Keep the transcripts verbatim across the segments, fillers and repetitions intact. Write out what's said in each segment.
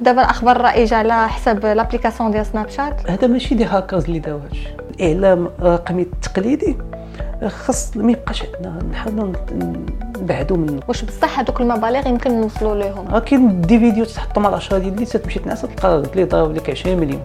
دابا الاخبار الرائجه على حسب لابليكاسيون ديال سناب شات. هذا ماشي دي هاكرز اللي داو هادشي، الاعلام الرقمي التقليدي خاص ما يبقاش عندنا، نحاولوا نبعدوا منه. واش بصح هذوك المبالغ يمكن نوصلوا لهم؟ كاين دي فيديو تحطوا مع العشرة ديال اللي تمشي تنعس تلقى اللي ضرب لك عشرين مليون.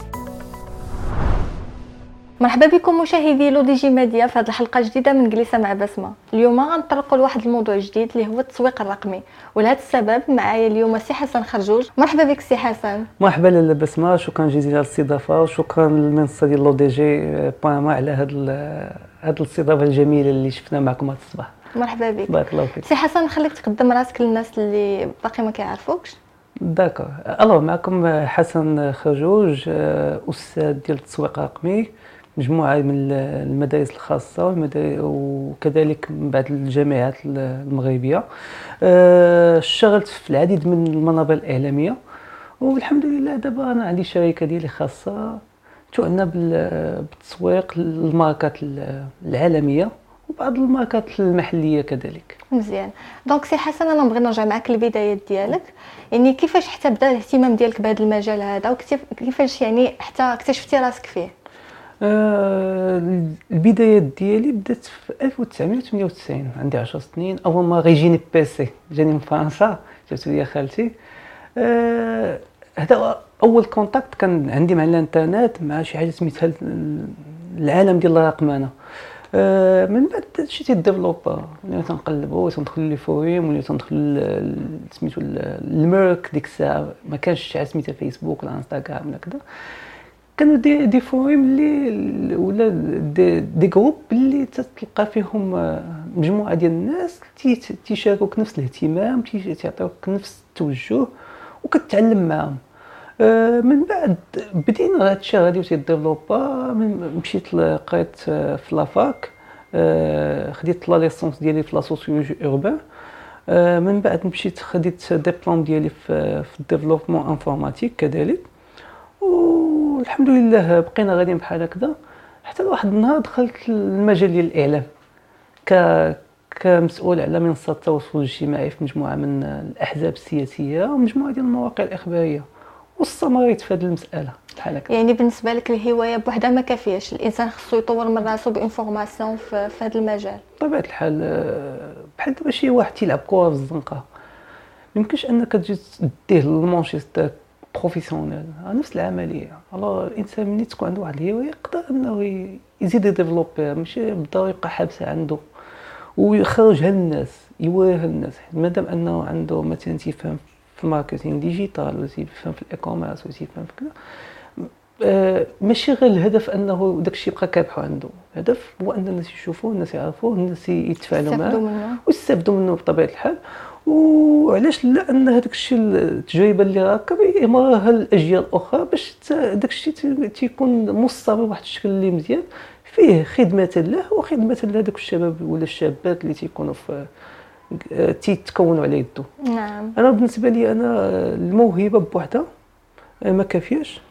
مرحبا بكم مشاهدي لو دي جي ميديا في هذه الحلقه الجديده من جلسه مع بسمه. اليوم غنطرقوا لواحد الموضوع جديد اللي هو التسويق الرقمي، ولهذا السبب معايا اليوم السي حسن خرجوج. مرحبا بك سي حسن. مرحبا لاله بسمه، شكرا جزيلا على الاستضافه وشكرا للمنصه ديال لو دي جي بوينما على هذا هذه الاستضافه الجميله اللي شفنا معكم هذا الصباح. مرحبا بك. بارك الله فيك سي حسن، خليك تقدم راسك للناس اللي باقي ما كيعرفوكش. داكور. الو، معكم حسن خرجوج، استاذ ديال التسويق الرقمي، مجموعه من المدارس الخاصه والمدارس وكذلك من بعض الجامعات المغربيه. اشتغلت في العديد من المنابر الاعلاميه والحمد لله دابا انا عندي شركه ديالي خاصه تعنى بالتسويق للماركات العالميه وبعض الماركات المحليه كذلك. مزيان. دونك سي حسن، انا بغيت نرجع معك للبدايات ديالك، يعني كيفاش حتى بدا الاهتمام ديالك بهذا المجال هذا وكيفاش يعني حتى اكتشفتي راسك فيه؟ آه البدايات ديالي بدات في ألف وتسعمية وثمانية وتسعين، عندي عشر سنين. اول ما غيجيني بيسي جاني من فرنسا، جابت لي خالتي. آه هذا اول كونتاكت كان عندي مع الانترنت، مع شي حاجه سميتها العالم ديال الرقمنه. آه من بعد هادشي تيديفلوبا، وليت نقلبو وندخل لي فويم وليت ندخل سميتو الميرك. ديك الساعه ما كانش شي حاجه سميتها فيسبوك ولا انستغرام ولا كذا، كانوا دي دي فويم اللي ولا دي, دي جروب اللي تتلقى فيهم مجموعه ديال الناس تيشاركوك نفس الاهتمام، تيعطيوك نفس التوجه وكتعلم معهم. آه من بعد بدينا هادشي غادي تيديفلوبا. مشيت قريت في لافاك، آه خديت لا ليسونس ديالي في لاسوسيولوجي اوربان. آه من بعد مشيت خديت ديبلوم ديالي في في الديفلوبمون انفورماتيك كذلك، والحمد لله بقينا غاديين بحال هكذا حتى لواحد النهار دخلت المجال ديال الاعلام ك كمسؤول على منصه التواصل الاجتماعي في مجموعه من الاحزاب السياسيه ومجموعه ديال المواقع الاخباريه، واستمريت في هذه المساله بحال هكذا. يعني بالنسبه لك الهوايه بوحدها ما كافياش، الانسان خصو يطور من راسو بانفورماسيون في هذا المجال. بطبيعه الحال بحال دابا شي واحد تيلعب كره في الزنقه، ميمكنش انك تجي ديه لمانشستر بروفيسيونيل، نفس العمليه. الو الانسان ملي تكون عنده واحد الهوايه يقدر انه يزيد يديفلوبيها، ماشي بالضروري يبقى حابسه عنده ويخرجها للناس، يوريها للناس. مادام انه عنده مثلا تيفهم في الماركتينغ ديجيتال ولا تيفهم في الايكوميرس ولا تيفهم في كذا، آه ماشي غير الهدف انه داكشي يبقى كابحو عنده، الهدف هو ان الناس يشوفوه، الناس يعرفوه، الناس يتفاعلوا معاه ويستافدوا منه بطبيعه الحال. وعلاش لا، ان هذاك الشيء التجربه اللي راكب يمرها الاجيال الاخرى باش داك الشيء تيكون مصطبه بواحد الشكل اللي مزيان فيه خدمه الله وخدمه لهذوك الشباب ولا الشابات اللي تيكونوا في تيتكونوا على يده. نعم. انا بالنسبه لي انا الموهبه بوحدها ما كافياش،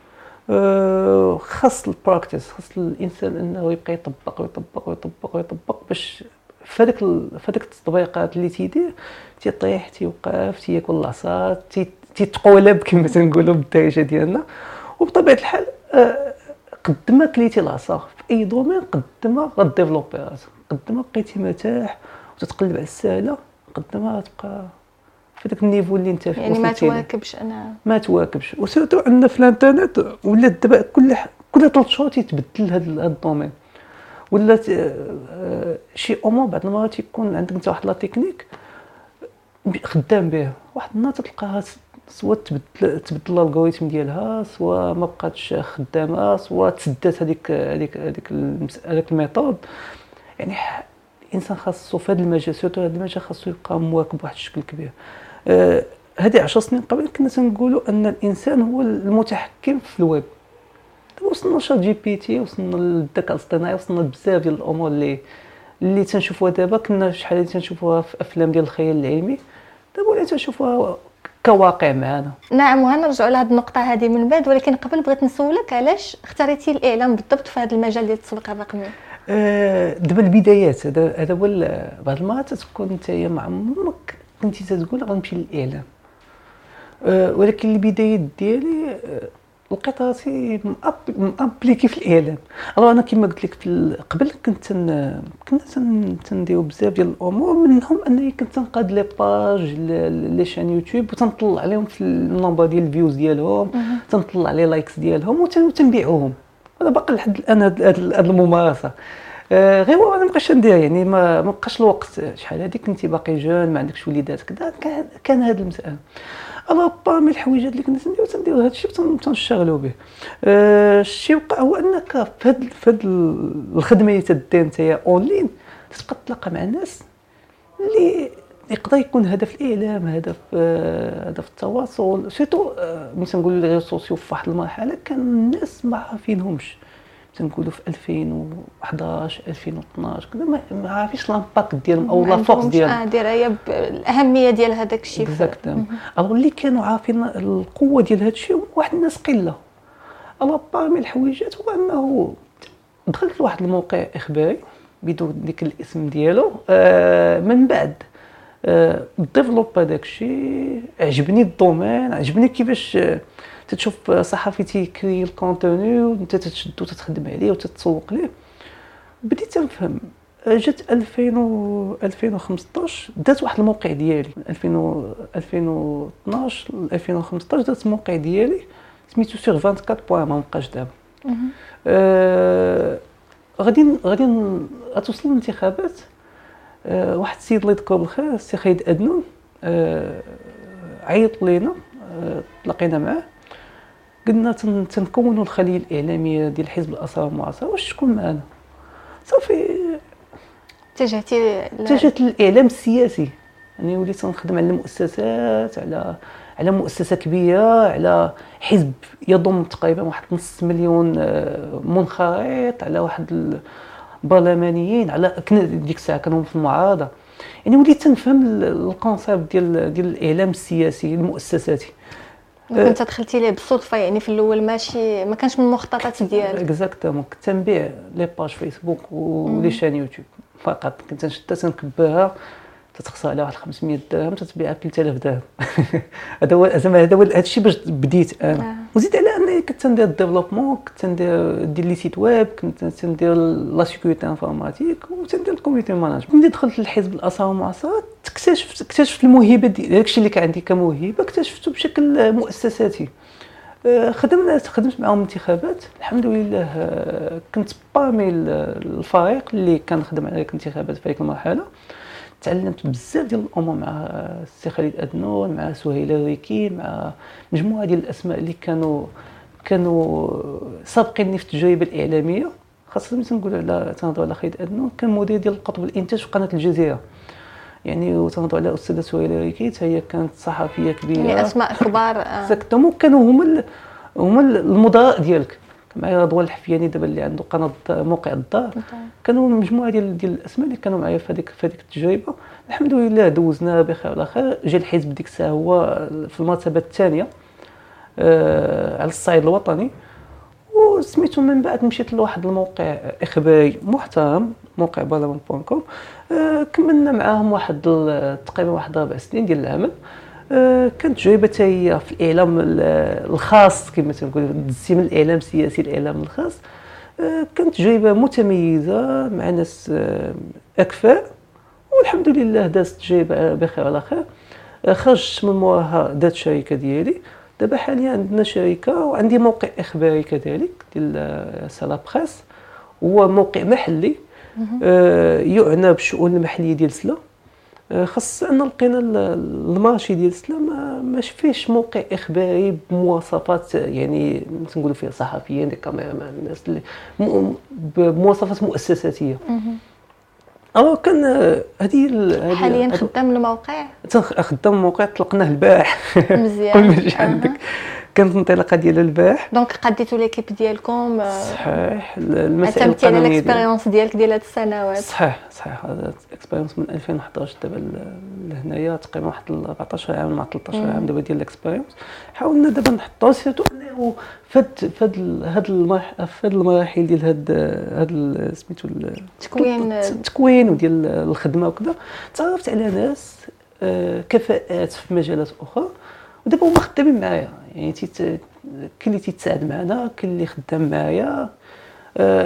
خاص البراكتيس، خاص الانسان انه يبقى يطبق ويطبق ويطبق ويطبق باش فداك فداك التطبيقات اللي تيدير تيطيح تيوقف تياكل العصا تيتقولب كما تنقولوا بالدارجه ديالنا. وبطبيعه الحال قد ما كليتي العصا في اي دومين قد ما غديفلوبي راسك، قد ما بقيتي مرتاح وتتقلب على السهله قد ما غتبقى في داك النيفو اللي انت فيه. يعني ما تواكبش انا ما تواكبش وسيرتو عندنا في الانترنت ولات دابا كل كل ثلاث شهور تيتبدل هذا الدومين ولا شي امور. بعض المرات يكون عندك انت واحد لا تكنيك خدام بها، واحد النهار تلقاها سوا تبدل تبدل الالغوريثم ديالها، سوا ما بقاتش خدامه، سوا تسدات هذيك هذيك هذيك هذاك الميثود. يعني الانسان خاصو في هذا المجال، سيرتو هذا المجال خاصو يبقى مواكب بواحد الشكل كبير. آه هذه عشر سنين قبل كنا تنقولوا ان الانسان هو المتحكم في الويب، وصلنا لشات جي بي تي، وصلنا للذكاء الاصطناعي، وصلنا بزاف ديال الامور اللي اللي تنشوفوها دابا. كنا شحال اللي تنشوفوها في افلام ديال الخيال العلمي، دابا ولا تنشوفوها كواقع معنا. نعم، وغنرجعوا لهاد النقطه هذه من بعد، ولكن قبل بغيت نسولك علاش اختاريتي الاعلام بالضبط في هذا المجال ديال التسويق الرقمي؟ آه دابا البدايات هذا هو. بعض المرات تكون نتايا مع عمرك كنتي تتقول غنمشي للاعلام، ولكن البداية ديالي لقيت راسي مابليكي في الاعلام. راه انا كما قلت لك قبل كنت كنا تنديروا بزاف ديال الامور، منهم انني كنت تنقاد لي باج لي شان يوتيوب وتنطلع عليهم في النومبر ديال الفيوز ديالهم، تنطلع على لايكس ديالهم وتنبيعهم. هذا باقي لحد الان هذه الممارسه غير هو ما بقاش ندير، يعني ما بقاش الوقت. شحال هذيك كنتي باقي جون ما عندكش وليدات كذا، كان هذا المساله الا بامي الحويجات اللي كنا نديرو تنديرو هذا الشيء وتنشغلوا به. الشيء وقع هو انك في هذه الخدمه اللي تدير نتايا اونلاين تبقى تتلاقى مع ناس اللي يقدر يكون هدف الاعلام، هدف هدف التواصل، سيتو ملي تنقولوا لي غير سوسيو في واحد المرحله كان الناس ما عارفينهمش، تنقولوا في ألفين وإحدى عشر ألفين واثنا عشر كذا ما عارفينش الامباكت ديالهم او لا فورس ديالهم، اه درايه بالاهميه ديال هذاك الشيء. اكزاكتوم. الو اللي كانوا عارفين القوه ديال هذا الشيء واحد الناس قله. الو بارمي الحويجات هو انه دخلت لواحد الموقع اخباري بدون ديك الاسم ديالو، آه من بعد آه ديفلوب هذاك الشيء، عجبني الدومين، عجبني كيفاش آه تتشوف صحفي تيكري الكونتوني وانت تتشد وتتخدم عليه وتتسوق ليه. بديت تنفهم. جات ألفين وخمسطاش دات واحد الموقع ديالي، ألفين واثنا عشر ألفين وخمسطاش دات الموقع ديالي سميتو سيغ أربعة وعشرين ما بقاش دابا. آه غادي غادي غتوصل الانتخابات. آه واحد السيد الله يذكر بالخير السي خالد ادنون آه عيط لينا، آه تلاقينا معاه، قلنا تنكونوا الخليه الاعلاميه ديال حزب الاسرى المعاصره واش شكون معنا. صافي اتجهتي اتجهت للاعلام السياسي، يعني وليت نخدم على المؤسسات، على على مؤسسه كبيره، على حزب يضم تقريبا واحد نص مليون منخرط، على واحد البرلمانيين، على ديك الساعه كانوا في المعارضه. يعني وليت تنفهم الكونسيبت ديال ديال الاعلام السياسي المؤسساتي. كنت دخلتي ليه بالصدفه، يعني في الاول ماشي ما كانش من المخططات ديالك. اكزاكتومون. كنت نبيع لي باج فيسبوك ولي شان يوتيوب فقط، كنت نشدها تنكباها تتخسر على واحد خمسمية درهم تتبيعها بثلاثة آلاف درهم. هذا هو زعما هذا هو الشيء باش بديت انا. وزيد على انني كنت ندير ديفلوبمون، كنت ندير ديال لي سيت ويب، كنت ندير لا سيكوريتي انفورماتيك وتندير الكوميونيتي ماناجمنت. ملي دخلت للحزب الاسرى والمعاصره اكتشفت اكتشفت الموهبه ديال داكشي اللي كان عندي كموهبه، اكتشفته بشكل مؤسساتي. خدمنا خدمت معاهم انتخابات الحمد لله، كنت بارمي الفريق اللي كنخدم على الانتخابات في هذيك المرحله. تعلمت بزاف ديال الامور مع السي خالد ادنون، مع سهيله ريكي، مع مجموعه ديال الاسماء اللي كانوا كانوا سابقيني في التجربه الاعلاميه. خاصه ملي تنقول على تنهضروا على خالد ادنون كان مدير ديال القطب الانتاج في قناه الجزيره، يعني وتنهضروا على الاستاذه سهيله ريكي حتى هي كانت صحفيه كبيره، يعني اسماء كبار سكتهم وكانوا هما هما المدراء ديالك. معايا رضوان الحفياني دابا اللي عنده قناه موقع الدار، كانوا مجموعه ديال ديال الاسماء اللي كانوا معايا في هذيك في هذيك التجربه. الحمد لله دوزنا بخير على خير. جا الحزب ديك الساعه هو في المرتبه الثانيه آه على الصعيد الوطني، وسميتو من بعد مشيت لواحد الموقع اخباري محترم موقع بولامون بوان كوم. آه كملنا معاهم واحد تقريبا واحد ربع سنين ديال العمل. كانت تجربه حتى هي في الاعلام الخاص كما تنقولوا دزتي من الاعلام السياسي الاعلام الخاص. كانت تجربه متميزه مع ناس اكفاء والحمد لله دازت تجربه بخير على خير. خرجت من موراها دات شركه ديالي. دابا حاليا عندنا شركه وعندي موقع اخباري كذلك ديال سالا بريس، هو موقع محلي يعنى بالشؤون المحليه ديال سلا. خاصة أن لقينا المارشي ديال سلا ما فيهش موقع إخباري بمواصفات، يعني تنقولوا فيه صحفيين دي كاميرامان الناس اللي بمواصفات مؤسساتية. أو كان هذه حاليا خدام الموقع خدام الموقع طلقناه البارح. مزيان. قول ماشي عندك. كانت انطلاقه ديال البارح دونك قديتوا ليكيب ديالكم. صحيح. المسائل القانونيه ديال الاكسبيريونس ديالك ديال هاد السنوات. صحيح صحيح. هذا الاكسبيريونس من ألفين وإحدى عشر دابا لهنايا تقريبا واحد أربعطاش عام مع ثلاطاش عام دابا ديال الاكسبيريونس. حاولنا دابا نحطو سيتو انه فهاد فهاد هاد فهاد المراحل ديال هاد هاد سميتو التكوين التكوين وديال الخدمه وكذا تعرفت على ناس كفاءات في مجالات اخرى ودابا هو خدامين معايا يعني تيت... كل اللي تيتساعد معنا كل اللي خدام معايا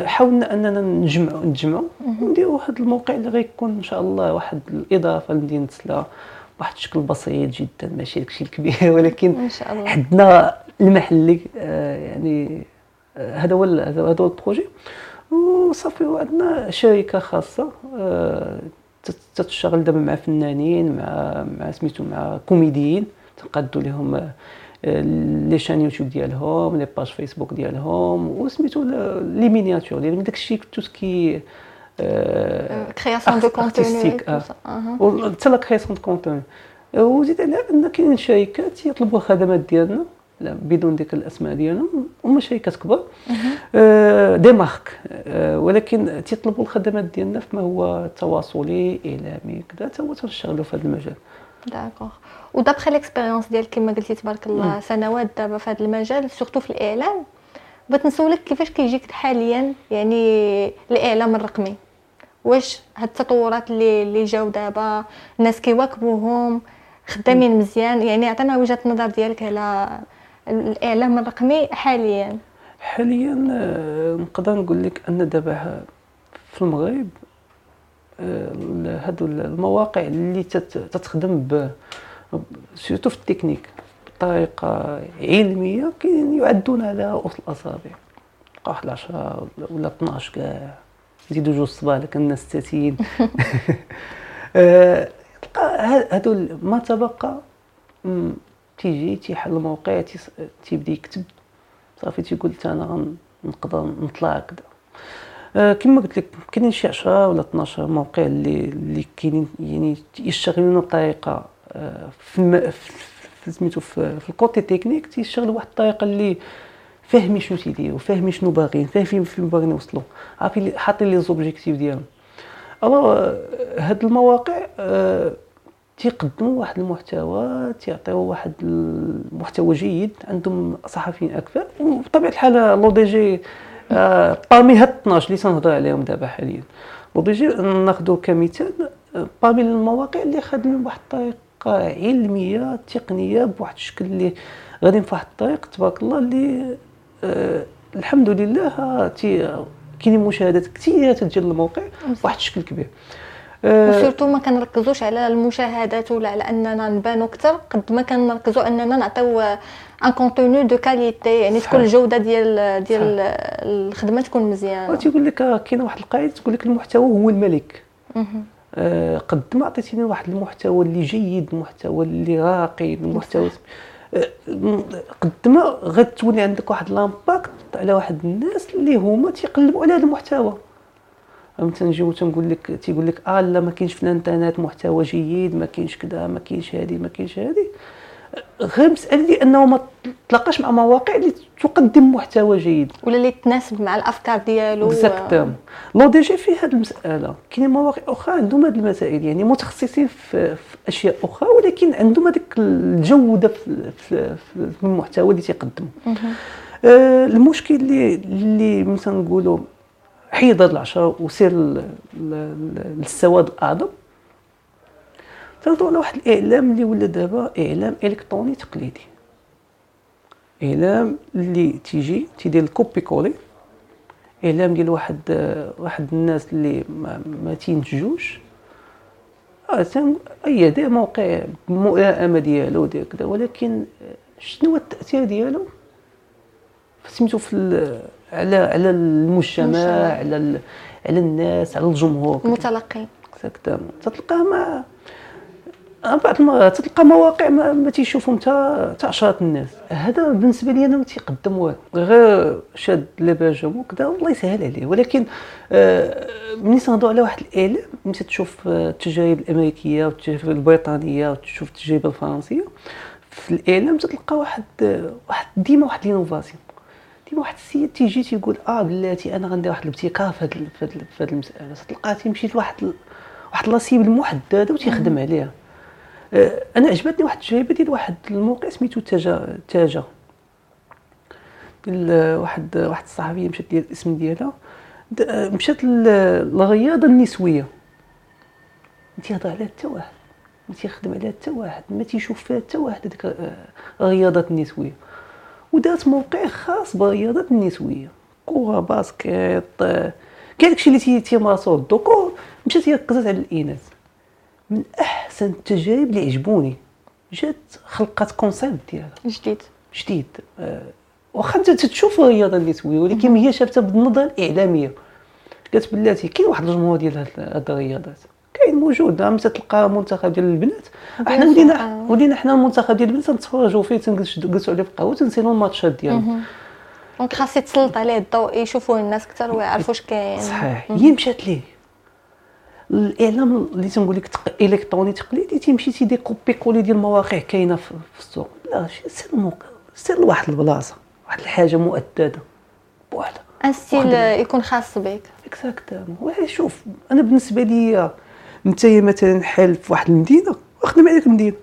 حاولنا اننا نجمعوا نجمعوا ونديروا واحد الموقع اللي غيكون ان شاء الله واحد الاضافه لمدينه سلا بواحد الشكل بسيط جدا ماشي داكشي الكبير ولكن ان شاء الله حدنا المحلي يعني هذا هو هذا هو البروجي وصافي وعندنا شركه خاصه تتشتغل دابا مع فنانين مع مع سميتو مع كوميديين تنقادوا لهم لي شان يوتيوب ديالهم لي باج فيسبوك ديالهم وسميتو لي مينياتور ديال داكشي كتو سكي كرياسيون دو كونتوني و حتى لا كرياسيون دو كونتوني وزيد على ان كاين شركات يطلبوا الخدمات ديالنا بدون ديك الاسماء ديالهم هما شركات كبار دي مارك ولكن تيطلبوا الخدمات ديالنا فما هو تواصلي اعلامي كذا حتى هو تنشتغلوا في هذا المجال داكوغ ودابخي ليكسبيريونس ديالك كما قلتي تبارك الله سنوات دابا في هذا المجال سورتو في الاعلام بغيت نسولك كيفاش كيجيك حاليا يعني الاعلام الرقمي واش هاد التطورات اللي اللي جاوا دابا الناس كيواكبوهم خدامين مزيان يعني عطينا وجهه النظر ديالك على الاعلام الرقمي حاليا حاليا نقدر نقول لك ان دابا في المغرب هادو المواقع اللي تتخدم ب سيرتو في التكنيك بطريقه علميه كاين يعدون على اصل الاصابع واحد عشرة ولا اثنا عشر كاع زيدوا جوج صبالك الناس ستين تلقى هادو ما تبقى تيجي تيحل الموقع تيبدا يكتب صافي تيقول حتى انا نقدر نطلع كذا كما قلت لك كاينين شي عشرة ولا اثنا عشر موقع اللي اللي كاينين يعني يشتغلون بطريقه في سميتو في, في الكوتي تكنيك تيشتغلوا واحد الطريقه اللي فاهمين شنو تيديروا فاهمين شنو باغيين فاهمين فين باغيين يوصلوا عارفين حاطين لي زوبجيكتيف ديالهم الوغ هاد المواقع تيقدموا واحد المحتوى تيعطيو واحد المحتوى جيد عندهم صحفيين اكثر وبطبيعه الحال لو دي جي بامي هاد اثنا عشر اللي تنهضر عليهم دابا حاليا وبيجي ناخذو كمثال بامي المواقع اللي خدمين بواحد الطريقه علميه تقنيه بواحد الشكل اللي غادي في واحد الطريق تبارك الله اللي آه الحمد لله تي كاينين مشاهدات كثيره ديال الموقع بواحد الشكل كبير آه وسيرتو ما كنركزوش على المشاهدات ولا على اننا نبانو اكثر قد ما كنركزو اننا نعطيو ان كونتوني دو كاليتي يعني تكون الجوده ديال ديال الخدمه تكون مزيانه وتيقول لك كاين واحد القاعده تقول لك المحتوى هو الملك آه قد ما عطيتيني واحد المحتوى اللي جيد المحتوى اللي راقي المحتوى آه قد ما غتولي عندك واحد لامباكت على واحد الناس اللي هما تيقلبوا على هذا المحتوى ام تنجيو تنقول لك تيقول لك اه لا ما كاينش في الانترنت محتوى جيد ما كاينش كذا ما كاينش هذه ما كاينش هذه غير مسألة انه ما تلاقاش مع مواقع اللي تقدم محتوى جيد ولا اللي تناسب مع الافكار ديالو بالضبط لو دي جي في هذه المساله كاين مواقع اخرى عندهم هذه المسائل يعني متخصصين في, في اشياء اخرى ولكن عندهم هذيك الجوده في, في, في المحتوى اللي تيقدموا آه المشكل اللي اللي مثلا نقولوا حيد هاد العشرة وسير للسواد الاعظم تنهضروا على واحد الاعلام اللي ولا دابا اعلام الكتروني تقليدي اعلام اللي تيجي تيدير الكوبي كولي اعلام ديال واحد واحد الناس اللي ما, ما تينتجوش اه اي دي موقع مؤامه ديالو داك كذا ولكن شنو هو التاثير ديالو سميتو في على على المجتمع على ال... على الناس على الجمهور المتلقي اكزاكتوم تتلقاه مع بعض المرات تلقى مواقع ما, ما تيشوفهم حتى عشرات الناس هذا بالنسبه لي انا ما تيقدموا غير شاد لي باجو كذا الله يسهل عليه ولكن ملي تنهضوا على واحد الاعلام ملي تشوف التجارب الامريكيه والتجارب البريطانيه وتشوف التجربه الفرنسيه في الاعلام تتلقى واحد واحد ديما واحد لينوفاسيون ديما واحد السيد تيجي تيقول اه بلاتي انا غندير واحد الابتكار في هذه في هذه المساله تلقاه تيمشي لواحد واحد لاسيبل محدده وتيخدم عليها انا عجبتني واحد التجربه ديال واحد الموقع سميتو تاجا تاجا واحد واحد الصحفيه مشات ديال الاسم ديالها مشات للرياضه النسويه تيهضر على حتى واحد ما تيخدم عليها حتى واحد، ما تيشوف فيها حتى واحد هذيك الرياضات النسويه. ودارت موقع خاص بالرياضات النسويه، كره، باسكيت، كاع داكشي اللي تيمارسوه الذكور مشات ركزات على الاناث. من احسن التجارب اللي عجبوني جات خلقات كونسيبت ديالها جديد جديد. واخا انت تشوف الرياضه النسويه ولكن هي شافته بالنظره الاعلاميه، قالت بلاتي كاين واحد الجمهور ديال هاد الرياضات كاين موجود. امتى تلقى المنتخب ديال البنات، احنا ولينا ولينا حنا المنتخب ديال البنات تنتفرجوا فيه، تنجلسوا عليه في القهوه وتنسينوا الماتشات ديالهم. دونك خاصك تسلط عليه الضوء يشوفوه الناس اكثر ويعرفوا واش كاين. صحيح، هي مشات ليه الاعلام اللي تنقول لك الكتروني تقليدي، تيمشي تي دي كوبي كولي ديال المواقع كاينه في السوق. لا سير الموقع، سير لواحد البلاصه، واحد الحاجه مؤدده بوحدها، السيل يكون خاص بك اكزاكتوم. وشوف انا بالنسبه لي انت مثلا حل في واحد المدينه واخدم عليك المدينه.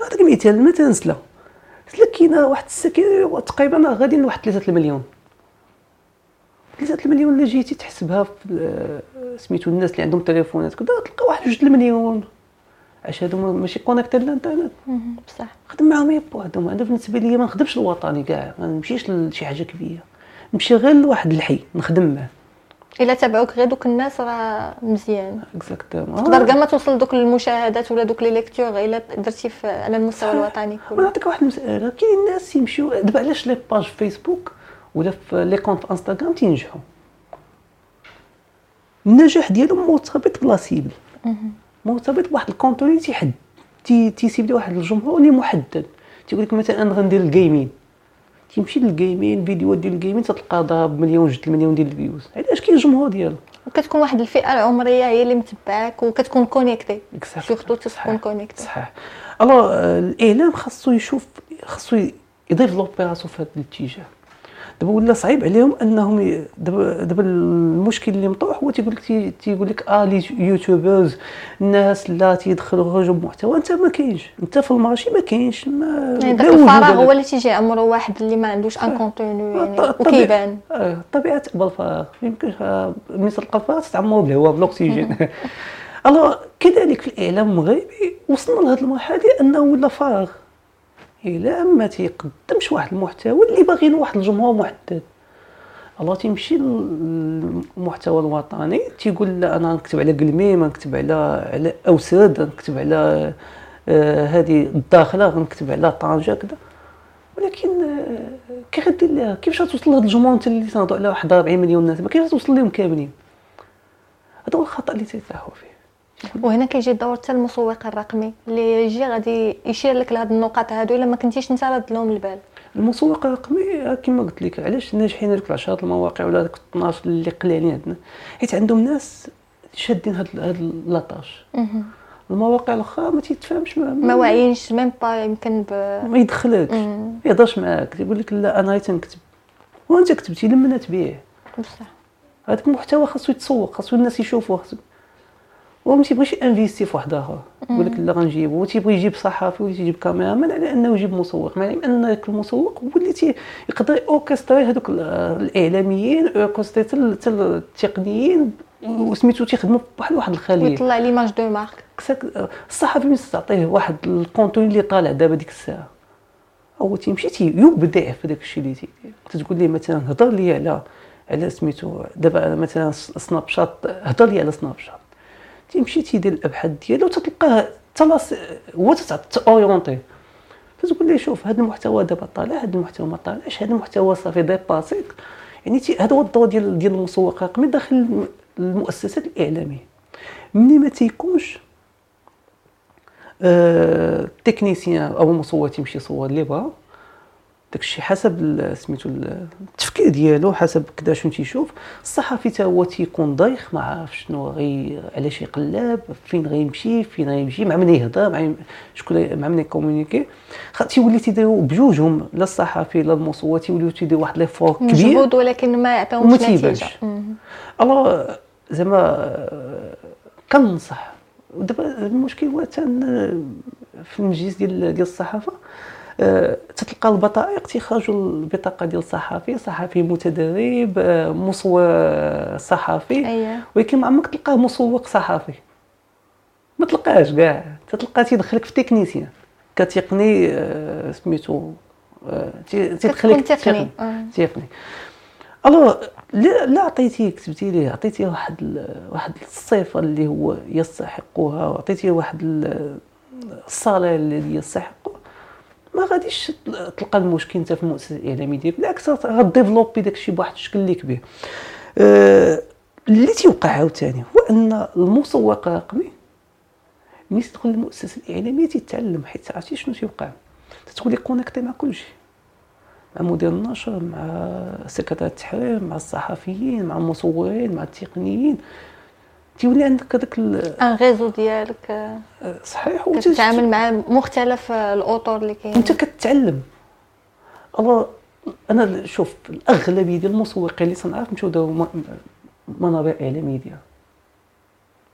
هذاك المثال مثلا سلا سلا كاينه واحد السكن تقريبا غادي لواحد ثلاثة المليون. ثلاثة المليون اللي جيتي تحسبها في سميتو الناس اللي عندهم تليفونات كدا تلقى واحد جوج المليون، علاش هادو ماشي كونيكتي للانترنت. بصح خدم معاهم يا بوحدهم. انا بالنسبه ليا ما نخدمش الوطني كاع، ما نمشيش لشي حاجه كبيره، نمشي غير لواحد الحي نخدم معاه. الا تابعوك غير دوك الناس راه مزيان اكزاكتوم، تقدر كاع ما توصل دوك المشاهدات ولا دوك لي ليكتور الا درتي على المستوى الوطني كله. نعطيك واحد المساله، كاين الناس يمشيو دابا علاش لي باج فيسبوك ولا في لي كونط انستغرام تينجحوا، النجاح ديالهم مرتبط بلاصيبل، مرتبط بواحد الكونتوني تيحد تيسيب ليه واحد الجمهور اللي محدد. تيقول لك مثلا انا غندير الجيمين، تيمشي للجيمين، فيديوهات ديال الجيمين تتلقى ضرب مليون جوج مليون ديال الفيوز. علاش؟ كاين الجمهور ديالو وكتكون واحد الفئه العمريه هي اللي متبعاك وكتكون كونيكتي سورتو تكون كونيكتي. صحيح. الو الاعلام خاصو يشوف، خاصو يضيف لوبيراسيون في هذا الاتجاه. دابا ولا صعيب عليهم انهم دابا دابا المشكل اللي مطروح هو تيقول لك تيقول لك اه لي يوتيوبرز الناس لا تيدخلوا خرجوا بمحتوى. انت ما كاينش، انت في المارشي ما كاينش، ما داك الفراغ هو اللي تيجي عمره واحد اللي ما عندوش ان كونتوني يعني وكيبان الطبيعه تقبل الفراغ، يمكنش ملي تلقى الفراغ تعمروا بالهواء بالاكسجين. الو كذلك في الاعلام المغربي وصلنا لهاد المرحله انه ولا فراغ، الا ما تيقدمش واحد المحتوى اللي باغيين واحد الجمهور محدد. الله تيمشي للمحتوى الوطني تيقول لا انا نكتب على قلميم، نكتب على على اوساد، نكتب على هذه الداخله، غنكتب على طنجه كذا. ولكن كي غدير لها كيفاش توصل لهاد الجمهور انت اللي تنهضوا على واحد أربعين مليون ناس، ما كيفاش توصل لهم كاملين؟ هذا هو الخطا اللي تيطيحوا فيه. وهنا كيجي دور حتى المسوق الرقمي اللي يجي غادي يشير لك لهاد النقاط هادو الا ما كنتيش انت راد لهم البال. المسوق الرقمي كما قلت لك علاش ناجحين ديك عشرة المواقع ولا ديك اثناش اللي قليلين عندنا، حيت عندهم ناس شادين هاد هاد لاطاش. المواقع الاخرى ما تيتفاهمش، ما واعيينش، ميم با يمكن ب... ما يدخلكش، ما يهضرش معاك، يقول لك لا انا تنكتب وانت كتبتي لما تبيع. بصح هذاك المحتوى خاصو يتسوق، خاصو الناس يشوفوه، خاصو وما تيبغيش انفيستي في واحد اخر. يقول لك لا غنجيبو، وتيبغي يجيب صحافي ويجيب كاميرامان على انه يجيب مسوق، مع ان المسوق هو اللي تيقدر اوكستري هذوك الاعلاميين اوكستري حتى التقنيين وسميتو تيخدموا بحال واحد الخليل ويطلع ليماج دو مارك. الصحافي ملي تعطيه واحد الكونتوني اللي طالع دابا ديك الساعه هو تيمشي تيبدع في داك الشيء اللي تيدير. تقول لي مثلا هضر لي على على سميتو دابا مثلا سناب شات، هضر لي على سناب شات، تيمشي تيدير الابحاث ديالو تتلقاه تلاص هو تاورونتي. كتقول ليه شوف هذا المحتوى دابا طالع، هذا المحتوى ما طالعش، هذا المحتوى صافي ديباسيك. يعني هذا هو الدور ديال ديال المسوق الرقمي داخل المؤسسات الاعلاميه. ملي ما تيكونش آه تكنيسيان او المصور تيمشي يصور لي بها داكشي حسب سميتو التفكير ديالو، حسب كدا شنو تيشوف. الصحفي تا هو تيكون ضايخ، ما عارف شنو غي علاش يقلب، فين غيمشي، فين غيمشي، مع من يهضر، مع شكون، مع من يكومونيكي. تيولي تيديروا بجوجهم، لا الصحفي لا المصور تيوليو تيديروا واحد ليفور كبير مجهود ولكن ما يعطيهمش نتيجه. الو زعما كنصح. ودابا المشكل هو في المجلس ديال ديال الصحافه أه، تتلقى البطائق تيخرجوا البطاقه ديال الصحافي، صحفي متدرب، مصور صحفي. أيه. ولكن ما عمرك تلقاه مسوق صحفي، ما تلقاهش كاع. كتلقى تيدخلك في تكنيسيان كتقني آه سميتو آه تيدخلك تقني تقني الو لا لا عطيتيه كتبتي ليه عطيتيه واحد واحد الصفه اللي هو يستحقها وعطيتيه واحد الصاله اللي يستحقه ما غاديش تلقى المشكل انت في المؤسسه الاعلاميه ديالك بالعكس غديفلوبي داكشي بواحد الشكل اللي كبير. آه اللي تيوقع عاوتاني هو ان المسوق الرقمي ملي تدخل المؤسسه الاعلاميه تيتعلم حيت عرفتي شنو تيوقع تتولي كونيكتي مع كلشي مع مدير النشر مع سكرتير التحرير مع الصحفيين مع المصورين مع التقنيين تيولي عندك هذاك ان ريزو ديالك صحيح وتتعامل مع مختلف الاطر اللي كاين انت كتتعلم. الله انا شوف الاغلبيه ديال المسوقين اللي تنعرف مشاو داو منابع اعلاميه ديالهم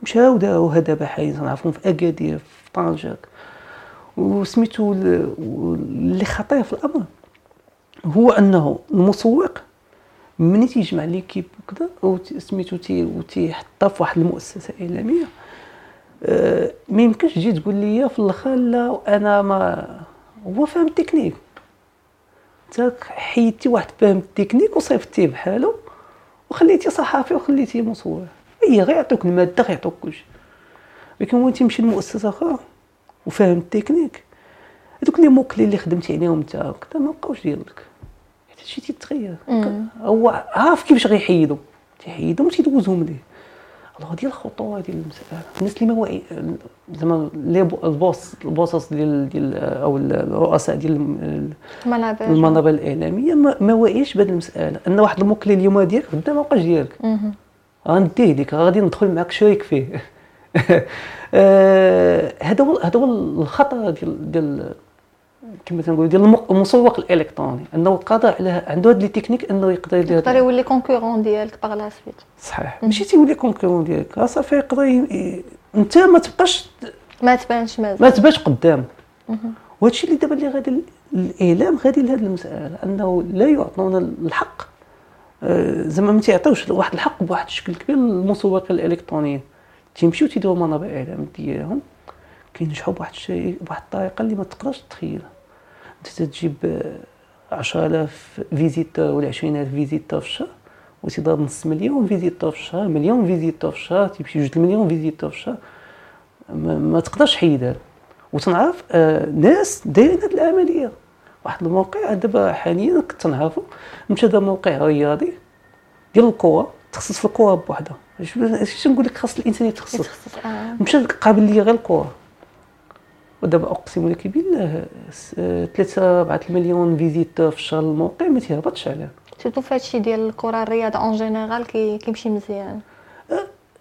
مشاو داو هذا بحال تنعرفهم في اكادير في طنجة وسميتو اللي خطير في الامر هو انه المسوق ملي تيجمع ليكيب وكذا او سميتو تي وتيحطها في واحد المؤسسه اعلاميه أه ما يمكنش تجي تقول لي في الاخر لا وانا ما هو فاهم التكنيك انت حيدتي واحد فاهم التكنيك وصيفطتيه بحاله وخليتي صحافي وخليتي مصور اي غير يعطوك الماده يعطوك كلشي ولكن وين تمشي لمؤسسه اخرى وفاهم التكنيك هذوك لي موكلين اللي خدمتي عليهم انت وكذا ما بقاوش ديالك حتى شي تيتغير هو عارف كيفاش غيحيدو تيحيدو وتيدوزهم ليه الله ديال الخطوه ديال المساله الناس اللي ما زعما لي البوس البوسس ديال ديال او الرؤساء ديال المنابر الاعلاميه ما واعيش بهذه المساله ان واحد الموكل اليوم ديالك غدا ما بقاش ديالك غنديه ليك غادي ندخل معاك شريك فيه هذا هو هذا هو الخطر ديال ديال كما تنقولوا ديال المسوق الالكتروني انه قادر على عنده هاد لي تكنيك انه يقدر يدير يقدر يولي كونكورون ديالك باغ لا سويت صحيح ماشي تيولي كونكورون ديالك راه صافي يقدر انت ما تبقاش ما تبانش مازال ما تبانش قدامه وهذا الشيء اللي دابا اللي غادي الاعلام غادي لهاد المساله انه لا يعطونا الحق زعما ما تيعطيوش واحد الحق بواحد الشكل كبير للمسوقين الالكترونيين تيمشيو تيديروا منابع اعلام ديالهم كينجحوا بواحد الشيء بواحد الطريقه اللي ما تقدرش تتخيلها انت تجيب عشرة آلاف فيزيتور ولا عشرين ألف فيزيتور في الشهر وتضرب نص مليون فيزيتور في الشهر مليون فيزيتور في الشهر تيمشي جوج مليون فيزيتور في الشهر ما, ما تقدرش تحيدها وتنعرف آه ناس دايرين هذه العمليه واحد الموقع دابا حاليا كنت نعرفو مشى دا موقع رياضي ديال الكره تخصص في الكره بوحدها اش نقول لك خاص الانسان يتخصص مشى قابل لي غير الكره ودابا اقسم لك بالله ثلاثة أربعة مليون فيزيتور في الشهر الموقع ما تيهبطش عليه سيتو فهادشي ديال الكره الرياضه اون جينيرال كيمشي مزيان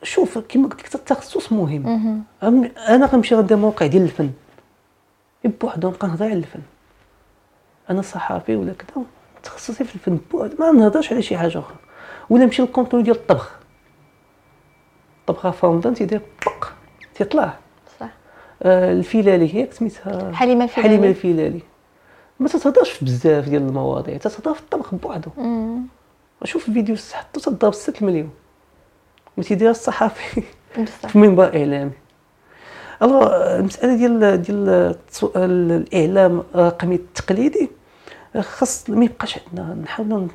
شوف كما قلت لك التخصص مهم م-م. انا غنمشي غندير موقع ديال الفن بوحدو نبقى نهضر على الفن انا صحافي ولا كذا تخصصي في الفن بوحدو ما نهضرش على شي حاجه اخرى ولا نمشي للكونتون ديال الطبخ الطبخه فوندان تيدير طق تيطلع الفلالي هي سميتها حليمه الفلالي حليمه الفلالي ما تتهضرش في بزاف ديال المواضيع تتهضر في الطبخ بوحدو شوف الفيديو حطو تضرب ستة مليون ما تيديرها الصحافي في منبر اعلامي الو المساله ديال ديال الاعلام الرقمي التقليدي خاص ما يبقاش عندنا نحاولوا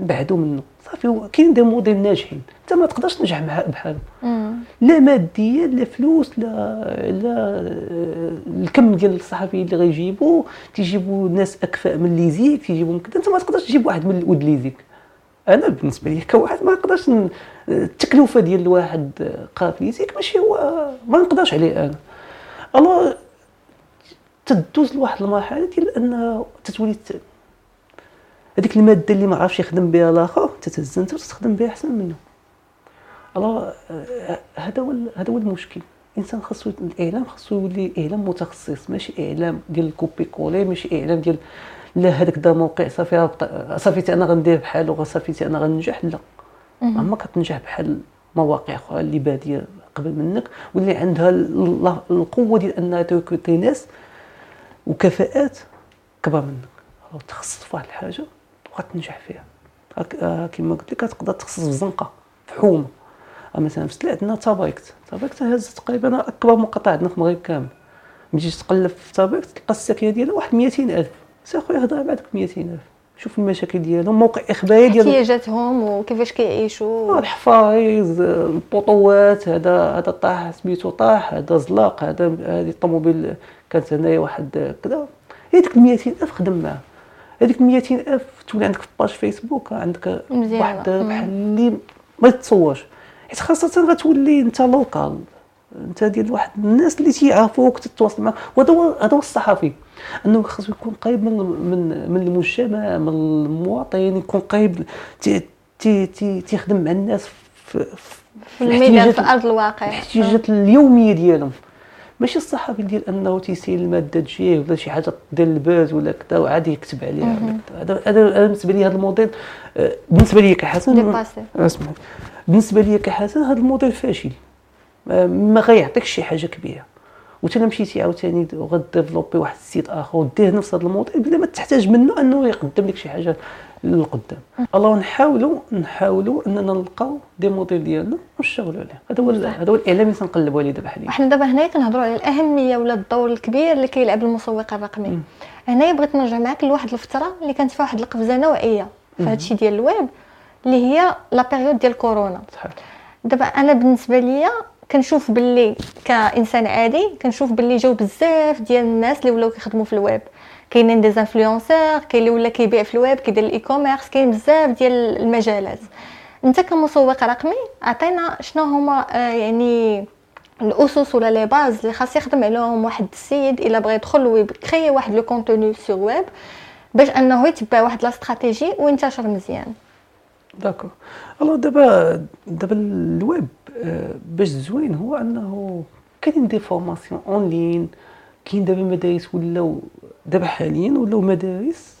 نبعدوا منه صافي كاين دي موديل ناجحين انت ما تقدرش تنجح مع بحالهم لا ماديه لا فلوس لا لا الكم ديال الصحفيين اللي غيجيبوا تيجيبوا ناس اكفاء من اللي زيك تيجيبوا كذا انت ما تقدرش تجيب واحد من الود اللي زيك انا بالنسبه لي كواحد ما نقدرش التكلفه ديال الواحد قافلي زيك ماشي هو ما نقدرش عليه انا الو تدوز لواحد المرحله ديال انها تتولي هذيك الماده اللي ما عرفش يخدم بها الاخر تتهز انت وتخدم بها احسن منه الو هذا هو هذا هو المشكل الانسان خاصو الاعلام خاصو يولي اعلام متخصص ماشي اعلام ديال الكوبي كولي ماشي اعلام ديال لا هذاك دا موقع صافي صافي انا غندير بحال وصافي انا غننجح لا عمرك كتنجح بحال مواقع اخرى اللي باديه قبل منك واللي عندها القوه ديال انها تركوتي ناس وكفاءات كبر منك راه تخصص في واحد الحاجه وغتنجح فيها كما قلت لك تقدر تخصص في زنقه في حومه مثلا في طلعت لنا تابايكت تابايكت هز تقريبا اكبر مقاطعه عندنا في المغرب كامل. ملي تقلب في تابايكت تلقى الساكنه ديالها واحد مئتين ألف. سي خويا هضر مع داك مئتين ألف، شوف المشاكل ديالهم، موقع اخباري ديالهم، احتياجاتهم وكيفاش كيعيشوا، الحفايز، البطوات، هذا هذا طاح سميتو طاح، هذا زلاق، هذا هذه الطوموبيل كانت هنايا واحد كذا. هذيك مئتين ألف خدم معاها. هذيك مئتين ألف تولي عندك في باج فيسبوك، عندك مزيانة. واحد بحال اللي ما يتصورش، حيت خاصه غتولي انت لوكال، انت ديال واحد الناس اللي تيعرفوك تتواصل معاك. وهذا هو هذا هو الصحفي، انه خاصو يكون قريب من من من المجتمع، من المواطن، يكون قريب، تي تي تيخدم مع الناس في في الميدان، في ارض الواقع، الاحتياجات اليوميه ديالهم. ماشي الصحفي ديال انه تيسيل الماده تجيه ولا شي حاجه ديال الباز ولا كذا وعادي يكتب عليها. هذا هذا بالنسبه لي هذا الموديل، بالنسبه لي كحسن، اسمع، بالنسبه لي كحسن هذا الموديل فاشل، ما غيعطيكش شي حاجه كبيره. وتلا مشيتي عاوتاني غديفلوبي واحد السيت اخر وديه نفس هذا الموديل بلا ما تحتاج منه انه يقدم لك شي حاجه للقدام. الله نحاولوا نحاولوا اننا نلقاو دي موديل ديالنا ونشتغلوا عليه. هذا هو هذا هو الاعلام اللي تنقلبوا عليه دابا حاليا. وحنا دابا هنا كنهضروا على الاهميه ولا الدور الكبير اللي كيلعب المسوق الرقمي. هنايا بغيت نرجع معاك لواحد الفتره اللي كانت فيها واحد القفزه نوعيه في هذا الشيء ديال الويب، اللي هي لا بيريود ديال كورونا. دابا انا بالنسبه ليا كنشوف باللي كانسان عادي كنشوف باللي جاوا بزاف ديال الناس اللي ولاو كيخدموا في الويب. كاينين دي انفلونسور، كاين اللي ولا كيبيع في الويب، كيدير الاي كوميرس، كاين بزاف ديال المجالات. انت كمسوق رقمي عطينا شنو هما يعني الاسس ولا لي باز اللي خاص يخدم عليهم واحد السيد الا بغى يدخل الويب، كري واحد لو كونتوني سور ويب باش انه يتبع واحد لا استراتيجي وينتشر مزيان. داكو الو دابا دابا الويب باش زوين هو انه كاين دي فورماسيون اون لين، كاين دابا مدارس ولاو دابا حاليا ولاو مدارس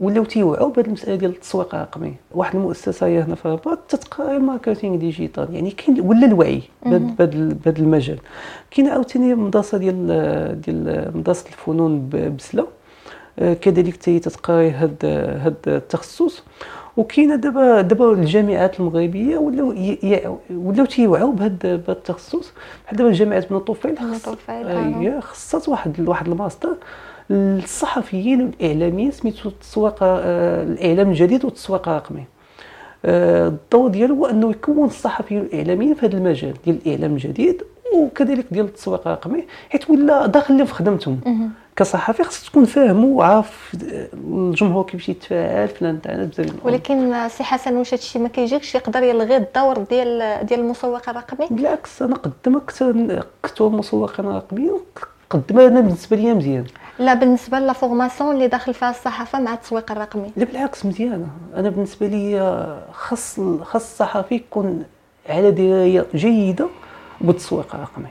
ولاو تيوعوا بهاد المساله ديال التسويق الرقمي. واحد المؤسسه هي هنا في الرباط تتقى ماركتينغ ديجيتال، يعني كاين ولا الوعي بهاد المجال. كاين عاوتاني مدرسه ديال ديال مدرسه الفنون بسلا كذلك تتقى هاد هاد التخصص. وكاينه دابا دابا الجامعات المغربيه ولاو ولاو تيوعوا بهذا التخصص. بحال دابا جامعه بن طفيل هي خصات واحد واحد الماستر للصحفيين والاعلاميين سميتو التسويق الاعلام الجديد والتسويق الرقمي. الضوء ديالو هو انه يكون الصحفيين والاعلاميين في هذا المجال ديال الاعلام الجديد وكذلك ديال التسويق الرقمي، حيت ولا داخل في خدمتهم. كصحفي خصك تكون فاهم وعارف الجمهور كيمشي يتفاعل في الانترنت بزاف. ولكن سي حسن واش هادشي ما كيجيكش يقدر يلغي الدور ديال ديال المسوق الرقمي؟ بالعكس، انا قدمك كنت مسوق رقمي قدمها انا بالنسبه ليا مزيان. لا بالنسبه لا فورماسيون اللي داخل فيها الصحافه مع التسويق الرقمي، لا بالعكس مزيانه. انا بالنسبه ليا خص خص الصحفي يكون على درايه جيده بالتسويق الرقمي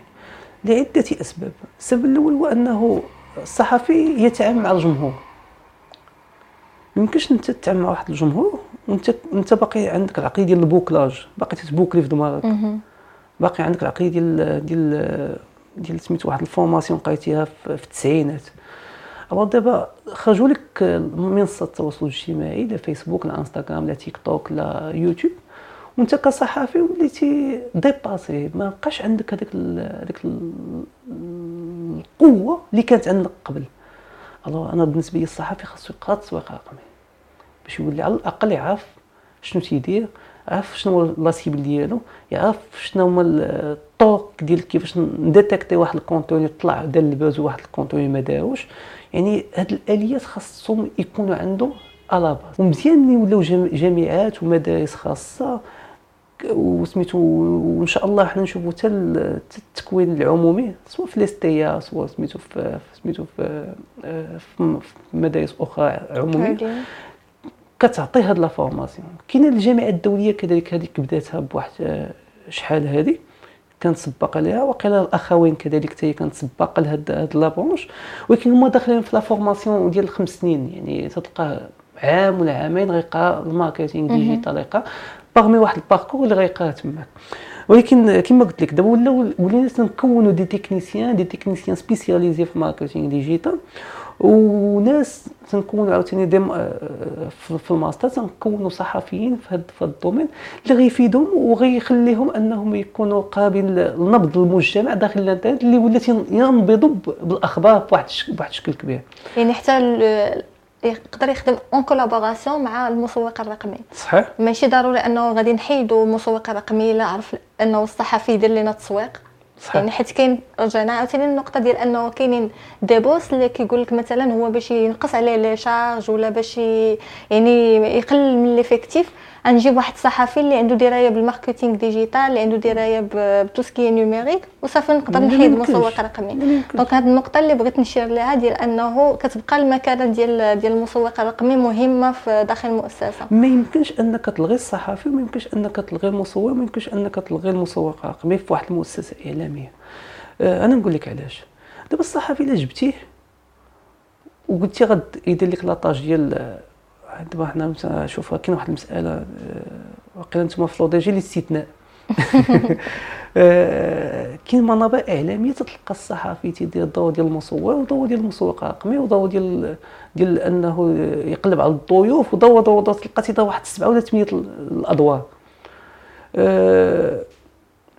لعده اسباب. السبب الاول هو انه الصحفي يتعامل مع الجمهور. ممكنش انت تتعامل مع واحد الجمهور وانت انت باقي عندك العقليه ديال البوكلاج، باقي تتبوكلي في دماغك، باقي عندك العقليه ديال ديال ديال سميت واحد الفورماسيون قريتيها في التسعينات. الو دابا خرجوا لك منصات التواصل الاجتماعي، لا فيسبوك لا انستغرام لا تيك توك لا يوتيوب، وانت كصحفي وليتي ديباسي، ما بقاش عندك هذاك هذاك القوه اللي كانت عندك قبل. الو انا بالنسبه لي الصحفي خاصو يقرا التسويق الرقمي باش يولي على الاقل يعرف شنو تيدير، عارف شنو لا سيبل ديالو، يعرف شنو هما الطرق ديال كيفاش نديتيكتي واحد الكونتوني طلع دار الباز وواحد الكونتوني ما داوش. يعني هاد الاليات خاصهم يكونوا عندهم على باز. ومزيان يوليو جامعات ومدارس خاصه وسميتو، وان شاء الله حنا نشوفوا حتى التكوين العمومي سواء في ليستيا سواء سميتو في سميتو في في مدارس اخرى عموميه كتعطي هاد لا فورماسيون. كاينه الجامعه الدوليه كذلك، هذيك بداتها بواحد شحال هذه كنتسبق ليها، وقيلا الاخوين كذلك حتى هي كنتسبق لهاد هاد لا برونش، ولكن هما داخلين في لا فورماسيون ديال الخمس سنين. يعني تلقى عام ولا عامين غيقرا الماركتينغ ديجيتال، غيقرا باغمي واحد الباركور اللي غيقرا تماك. ولكن كما قلت لك دابا ولاو ولينا تنكونوا دي تكنيسيان دي تكنيسيان سبيسياليزي في ماركتينغ ديجيتال، وناس تنكون عاوتاني في الماستر تنكونوا صحفيين في هذا الدومين اللي غيفيدهم وغيخليهم انهم يكونوا قابل لنبض المجتمع داخل الانترنت اللي ولات ينبضوا بالاخبار بواحد بواحد الشكل كبير. يعني حتى يقدر يخدم اون كولابوراسيون مع المسوق الرقمي. صحيح ماشي ضروري انه غادي نحيدوا المسوق الرقمي الا عرف انه الصحفي يدير لنا التسويق. صحيح. يعني حيت كاين رجعنا عاوتاني النقطه ديال انه كاينين ديبوس اللي كيقول لك مثلا هو باش ينقص عليه لي شارج ولا باش يعني يقلل من ليفيكتيف غنجيب واحد الصحفي اللي عنده درايه بالماركتينغ ديجيتال اللي عنده درايه بتو سكي نيميريك وصافي نقدر نحيد مسوق رقمي. دونك هذه النقطه اللي بغيت نشير لها ديال انه كتبقى المكانه ديال ديال المسوق الرقمي مهمه في داخل المؤسسه. ما يمكنش انك تلغي الصحفي وما يمكنش انك تلغي المسوق وما يمكنش انك تلغي المسوق الرقمي في واحد المؤسسه اعلاميه. انا نقول لك علاش دابا الصحفي الا جبتيه وقلتي غد يدير لك لاطاج ديال دابا حنا نشوفوا كاين واحد المساله واقيلا نتوما في لوديجي الاستثناء كاين منابع اعلاميه تتلقى الصحفي تيدير الضوء ديال المصور وضوء ديال المسوق الرقمي وضوء ديال ديال انه يقلب على الضيوف وضوء ضوء تلقى تيضا واحد سبعه ولا ثمانيه الادوار.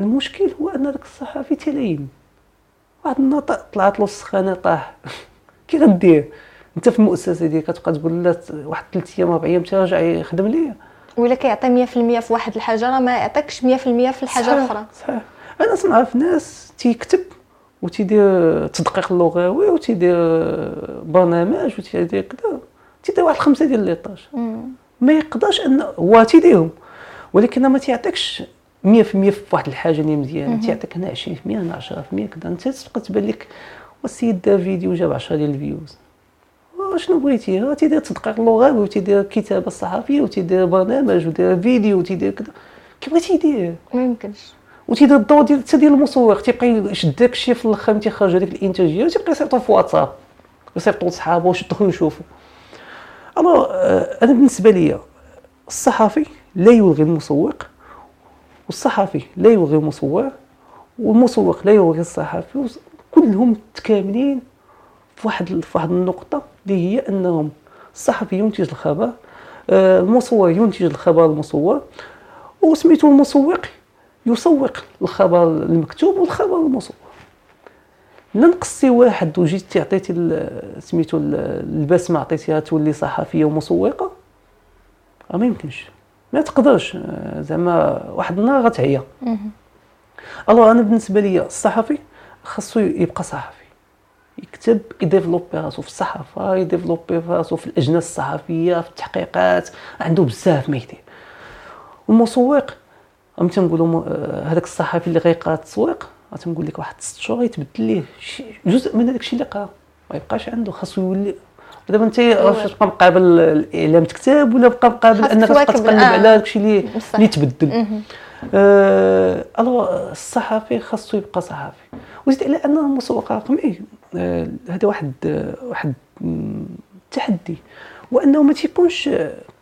المشكل هو ان داك الصحفي تيلين واحد النهار طلعت له السخانه طاح كي غدير انت في المؤسسه ديالك كتبقى تقول لا واحد ثلاث ايام اربع ايام تراجع يخدم ليا ولا كيعطي مية بالمية في واحد الحاجه راه ما يعطيكش مية بالمية في الحاجه الاخرى. صحيح انا سنعرف ناس تيكتب وتيدير تدقيق لغوي وتيدير برنامج وتيدير كذا تيدير واحد خمسه ديال ليطاج ما يقدرش ان هو تيديرهم ولكن ما تيعطيكش مية بالمية في واحد الحاجه اللي مزيانه تيعطيك هنا عشرين بالمية هنا عشرة بالمية كذا انت تبقى تبان لك والسيد دار فيديو جاب عشرة ديال الفيوز شنو بغيتي راه تيدير تدقيق لغوي وتيدير كتابه صحفيه وتيدير برنامج وتيدير فيديو وتيدير كذا كي بغيتي يدير ما يمكنش وتيدير الضو ديال حتى ديال المسوق تيبقى يشدك شي في الخام تيخرج هذيك الانتاجيه وتيبقى يصيفطو في واتساب يصيفطو لصحابه وشدوه يشوفوا. الو انا بالنسبه ليا الصحفي لا يلغي المسوق والصحفي لا يلغي المصور والمسوق لا يلغي الصحفي كلهم متكاملين في واحد في واحد النقطه اللي هي انهم الصحفي ينتج الخبر المصور ينتج الخبر المصور وسميتو المسوق يسوق الخبر المكتوب والخبر المصور. لا نقصي واحد وجيت عطيتي سميتو البسمه عطيتيها تولي صحفيه ومسوقه راه ما يمكنش ما تقدرش زعما واحد النهار غتعيا. الو انا بالنسبه ليا الصحفي خاصو يبقى صحفي يكتب يديفلوبي راسو في الصحافه يديفلوبي راسو في الاجناس الصحفيه في التحقيقات عنده بزاف ما يدير. والمسوق عم تنقولوا هذاك الصحفي اللي غيقرا التسويق غتنقول لك واحد ست شهور يتبدل ليه شي جزء من داك الشيء اللي قرا ما يبقاش عنده خاصو يولي دابا انت واش تبقى مقابل الاعلام تكتب ولا بقى مقابل انك تبقى تقلب على داك الشيء اللي اللي تبدل. أه الوغ الصحفي خاصو يبقى صحفي وزيد على انه مسوق رقمي هذا واحد واحد التحدي وانه ما تيكونش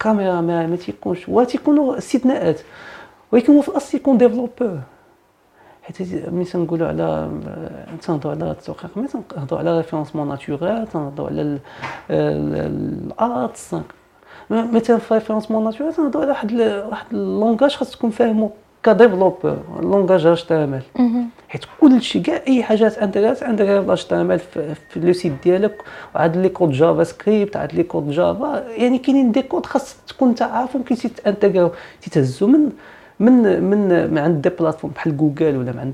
كاميرا ما ما تيكونش وتيكونوا استثناءات ولكن هو في الاصل يكون ديفلوبور حيت ملي تنقولوا على تنهضوا على التسويق الرقمي تنهضوا على ريفيرونسمون ناتورال تنهضوا على الارتس مثلا في ريفيرونسمون ناتورال تنهضوا على واحد واحد اللونغاج خاص تكون فاهمه كديفلوبور اللونغاج إتش تي إم إل حيت كلشي كاع اي حاجه انتريس عندك إتش تي إم إل في لو سيت ديالك وعاد لي كود جافا سكريبت عاد لي كود جافا يعني كاينين دي كود خاص تكون تعرفهم كي تيتانتيغرو تيتهزوا من من من من عند دي بلاتفورم بحال جوجل ولا من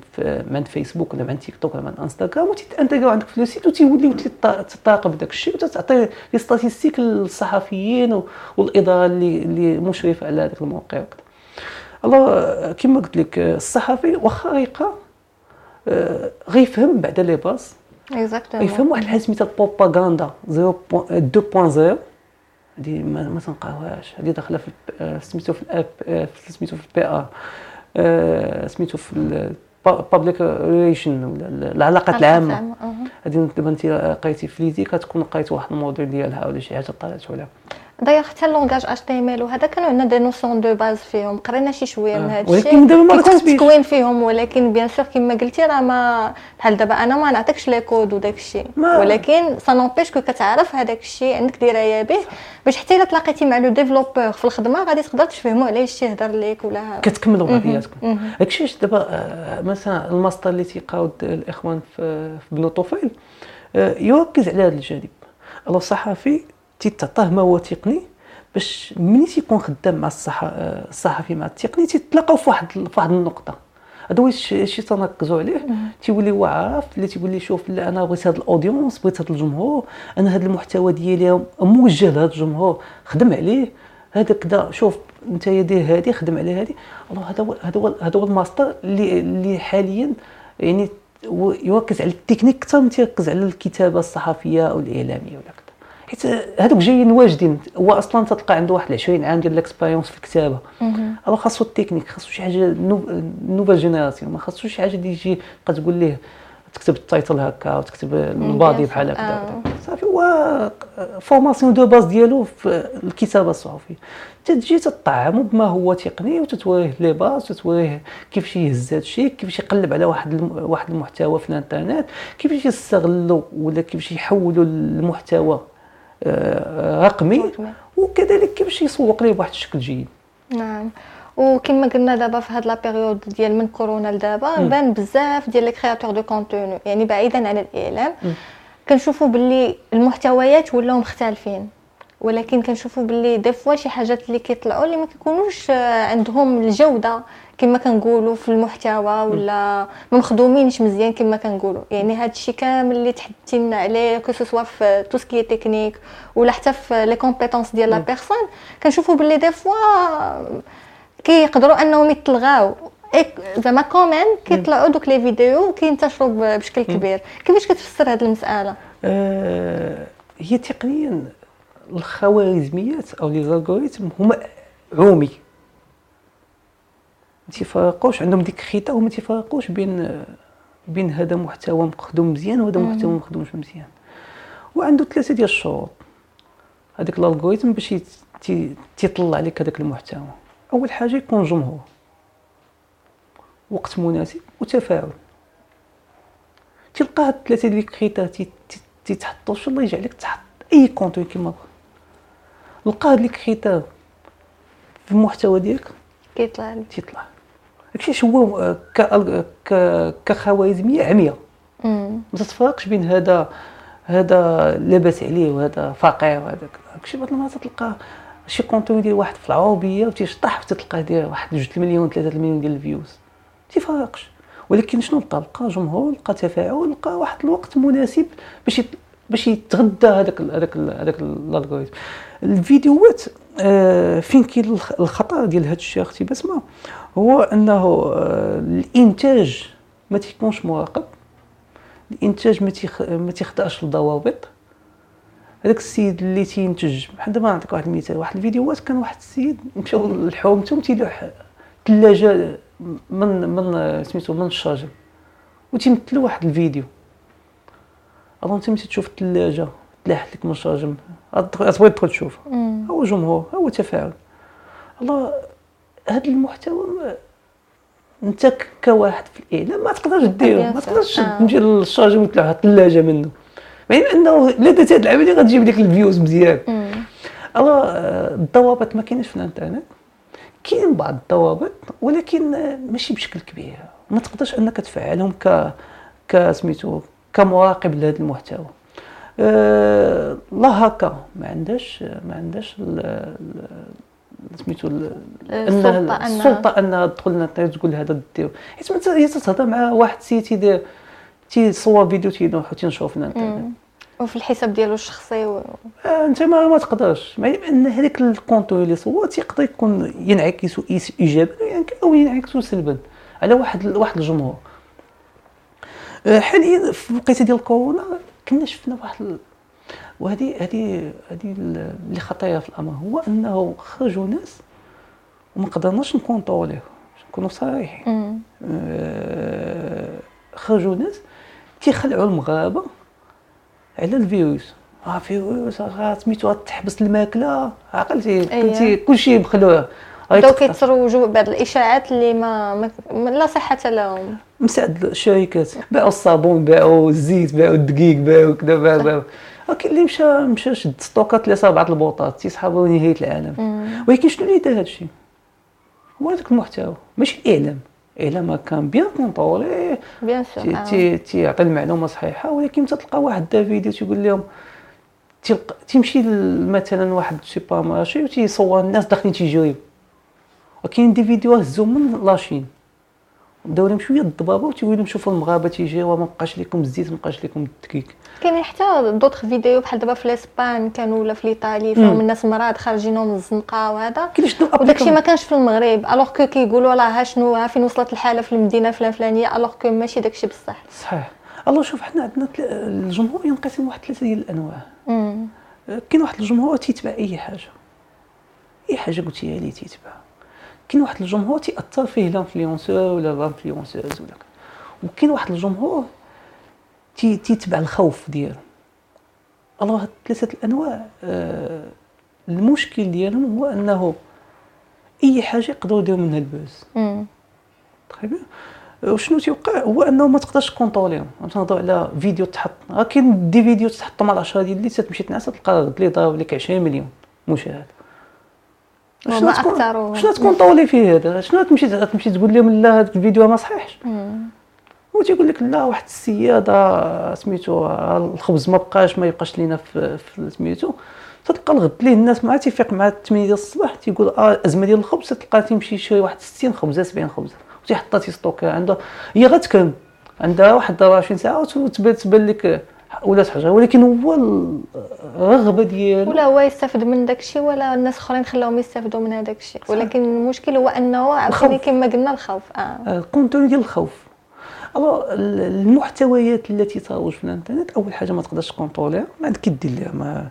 عند فيسبوك ولا من تيك توك ولا من انستغرام وتيتانتيغرو عندك في لو سيت وتيوليو تتراقب داك الشيء وتعطي لي ستاتيستيك للصحفيين والاداره اللي اللي مشرفه على هذاك الموقع وكذا. الله كما قلت لك الصحفي واخا يقرا غيفهم بعدا لي باس اكزاكتومون يفهم واحد الحاجه سميتها البروباغاندا زيرو بوين زيرو هذه ما تنقراوهاش هذه داخله في سميتو في الاب سميتو في البي ار سميتو في البابليك ريليشن ولا العلاقات العامه هذه دابا انت قريتي في ليدي كتكون قريت واحد الموضوع ديالها ولا شي حاجه طالعت ولا داير حتى اللونغاج اش تي ام ال وهذا كانوا عندنا دي نوسيون دو باز فيهم قرينا شي شويه من هذا الشيء ولكن دابا ما كنت تكوين فيهم ولكن بيان سور كما قلتي راه ما بحال دابا انا ما نعطيكش لي كود وداك الشيء ولكن سانوبيش كو كتعرف هذاك الشيء عندك درايه به باش حتى الا تلاقيتي مع لو ديفلوبور في الخدمه غادي تقدر تفهموا عليه شي يهضر لك ولا كتكملوا بعضياتكم داكشي واش دابا مثلا الماستر اللي تيقاود الاخوان في بنو طفيل يركز على هذا الجانب الله الصحفي تيتعطاه ما هو تقني باش ملي تيكون خدام مع الصحفي مع التقني تيتلاقاو في واحد في واحد النقطه هذا هو شي تنركزوا عليه تيولي هو عارف اللي تيولي شوف لا انا بغيت هذا الاودينس بغيت هذا الجمهور انا هذا المحتوى ديالي موجه لهذا الجمهور خدم عليه هذا كذا شوف انت يدير هذه خدم على هذه هذا هذا هذا هو الماستر اللي اللي حاليا يعني يركز على التكنيك اكثر من تيركز على الكتابه الصحفيه او الاعلاميه ولا حيت هادوك جايين واجدين هو اصلا تلقى عنده واحد عشرين عام ديال الاكسبيريونس في الكتابه راه خاصو التكنيك خاصو شي حاجه نوفال جينيراسيون ما خاصوش شي حاجه اللي يجي بقى تقول ليه تكتب التايتل هكا وتكتب المبادئ بحال هكا صافي هو فورماسيون دو باز ديالو في الكتابه الصحفيه تتجي تطعمو بما هو تقني وتتوريه لي باز تتوريه كيفاش يهز هادشي كيفاش يقلب على واحد واحد المحتوى في الانترنت كيفاش يستغلوا ولا كيفاش يحولوا المحتوى رقمي وكذلك كيفاش يسوق ليه بواحد الشكل جيد نعم وكما قلنا دابا في هاد لا بيريود ديال من كورونا لدابا بان بزاف ديال لي كرياتور دو كونتوني يعني بعيدا عن الاعلام كنشوفوا باللي المحتويات ولاو مختلفين ولكن كنشوفوا باللي دي فوا شي حاجات اللي كيطلعوا اللي ما كيكونوش عندهم الجوده كما كنقولوا في المحتوى ولا ما مخدومينش مزيان كما كنقولوا يعني هذا الشيء كامل اللي تحدثتي لنا عليه كوسوا في تو سكي تكنيك ولا حتى في لي كومبيتونس ديال لا بيرسون كنشوفوا باللي دي فوا كيقدروا انهم يتلغاو زعما كومين كيطلعوا دوك لي فيديو كينتشروا بشكل كبير كيفاش كتفسر هذه المساله أه هي تقنيا الخوارزميات او لي زالغوريثم هما عومي ما تيفرقوش عندهم ديك الخيطه وما تيفرقوش بين بين هذا محتوى مخدوم مزيان وهذا محتوى ما مخدومش مزيان وعنده ثلاثه ديال الشروط هذاك الالغوريثم باش تيطلع لك هذاك المحتوى اول حاجه يكون جمهور وقت مناسب وتفاعل تلقى هاد الثلاثه ديال الخيطه تيتحطوا الله يجعلك تحط اي كونتون كيما بغا لقى هاد الخيطه في المحتوى ديالك كيطلع تيطلع داكشي هو كخوارزميه عمياء ما تتفرقش بين هذا هذا لاباس عليه وهذا فقير وهذاك داكشي بعض المرات تلقى شي كونتون ديال واحد في العروبيه وتيشطح وتتلقى داير واحد جوج المليون ثلاثة المليون ديال الفيوز متيفرقش ولكن شنو لقى لقى جمهور لقى تفاعل لقى واحد الوقت مناسب باش باش يتغدى هذاك هذاك هذاك الالغوريثم الفيديوهات فين كاين الخطر ديال هذا الشيء اختي بسمه هو انه الانتاج ما تيكونش مراقب الانتاج ما ما تيخضعش للضوابط هذاك السيد اللي تينتج بحال دابا نعطيك واحد المثال واحد الفيديوهات كان واحد السيد مشاو لحومته تيلوح ثلاجه من من سميتو من الشجر وتيمثل واحد الفيديو اظن انت ملي تشوف الثلاجه تلاح لك مشاجم غتبغي تدخل تشوف هو جمهور هو تفاعل الله هذا المحتوى انت كواحد في الاعلام ما تقدرش ديرو ما تقدرش تمشي للشاجم وتلوح الثلاجه منه يعني انه لا درت هذه العمليه غتجيب لك الفيوز مزيان الله الضوابط ما كايناش في الانترنت كاين بعض الضوابط ولكن ماشي بشكل كبير ما تقدرش انك تفعلهم ك كسميتو كمراقب لهذا المحتوى أه لا هكا ما عندهاش ما عندهاش سميتو السلطه انها تدخل للانترنت تقول هذا دير حيت هي تتهضر مع واحد السيد تيدير تيصور فيديو تينوح وتنشوف في الانترنت وفي الحساب ديالو الشخصي و... آه انت ما ما تقدرش يعني ان هذاك الكونتو اللي صور تيقدر يكون ينعكس ايجابا يعني او ينعكس سلبا على واحد واحد الجمهور حاليا في الوقيته ديال كورونا كنا شفنا واحد وهذه هذه هذه اللي خطيره في الامر هو انه خرجوا ناس وما قدرناش نكونطوليه نكونوا صريحين خرجوا ناس تيخلعوا المغاربه على الفيروس صافي سميتو غتحبس الماكله عقلتي كنتي كلشي بخلوه دونك كيتروجوا بعض الاشاعات اللي ما لا صحه لهم. مساعد الشركات باعوا الصابون باعوا الزيت باعوا الدقيق باعوا كذا باعوا ولكن اللي مشى مشى شد ستوكات اللي صابعه البوطات تيسحابوا نهايه العالم. ولكن شنو اللي دار هذا الشيء هو هذاك المحتوى ماشي الاعلام. الاعلام ما كان بيان كونطولي بيان سور تيعطي المعلومه صحيحه ولكن تلقى واحد دافيديو تيقول لهم تيمشي مثلا واحد السوبر مارشي وتيصور الناس داخلين تيجيو وكاين دي فيديو هزو من لاشين داو لهم شويه الضبابه وتيقول لهم شوفوا المغاربه تيجيو ما بقاش لكم الزيت ما بقاش لكم الدقيق. كاين حتى دوطخ فيديو بحال دابا في الاسبان كانوا ولا في ايطاليا فيهم الناس مراد خارجينهم من الزنقه وهذا وداكشي ما كانش في المغرب الوغ كو كيقولوا راه شنو ها فين وصلت الحاله في المدينه فلان فلانيه الوغ كو ماشي داكشي بصح صحيح. الله شوف حنا عندنا الجمهور ينقسم واحد ثلاثه ديال الانواع. كاين واحد الجمهور تيتبع اي حاجه اي حاجه قلتيها لي تيتبع. كاين واحد الجمهور تاثر فيه لانفلونسور ولا لانفلونسوز ولا وكاين واحد الجمهور تي تتبع الخوف ديالو. الله ثلاثه الانواع آه المشكل ديالهم هو انه اي حاجه يقدروا يديروا منها البوز. طيب وشنو تيوقع هو انه ما تقدرش كونطوليهم. غنهضروا على فيديو تحط راه كاين دي فيديو تحط مع عشرة ديال اللي تمشي تنعس تلقى غد لي ضرب لك عشرين مليون مشاهد. شنو تكون شنو تكون طولي فيه هذا شنو تمشي تمشي تقول لهم لا هذا الفيديو ما صحيحش هو تيقول لك لا واحد السياده سميتو الخبز ما بقاش ما يبقاش لينا في سميتو تلقى الغد ليه الناس مع تيفيق مع ثمانية ديال الصباح تيقول اه ازمه ديال الخبز تلقى تيمشي شي واحد ستين خبزه سبعين خبزه وتيحطها تيستوكها عنده هي غتكم عندها واحد عشرين ساعه وتبات تبان لك ولات حاجه ولكن هو الرغبه ديالو ولا هو يستافد من داكشي ولا الناس اخرين خلاهم يستافدوا من هذاك الشيء ولكن المشكل هو انه عاوتاني كما قلنا الخوف اه الكونتوني ديال الخوف. الو المحتويات التي تروج في الانترنت اول حاجه ما تقدرش كونطوليها ما عندك دير ليها ما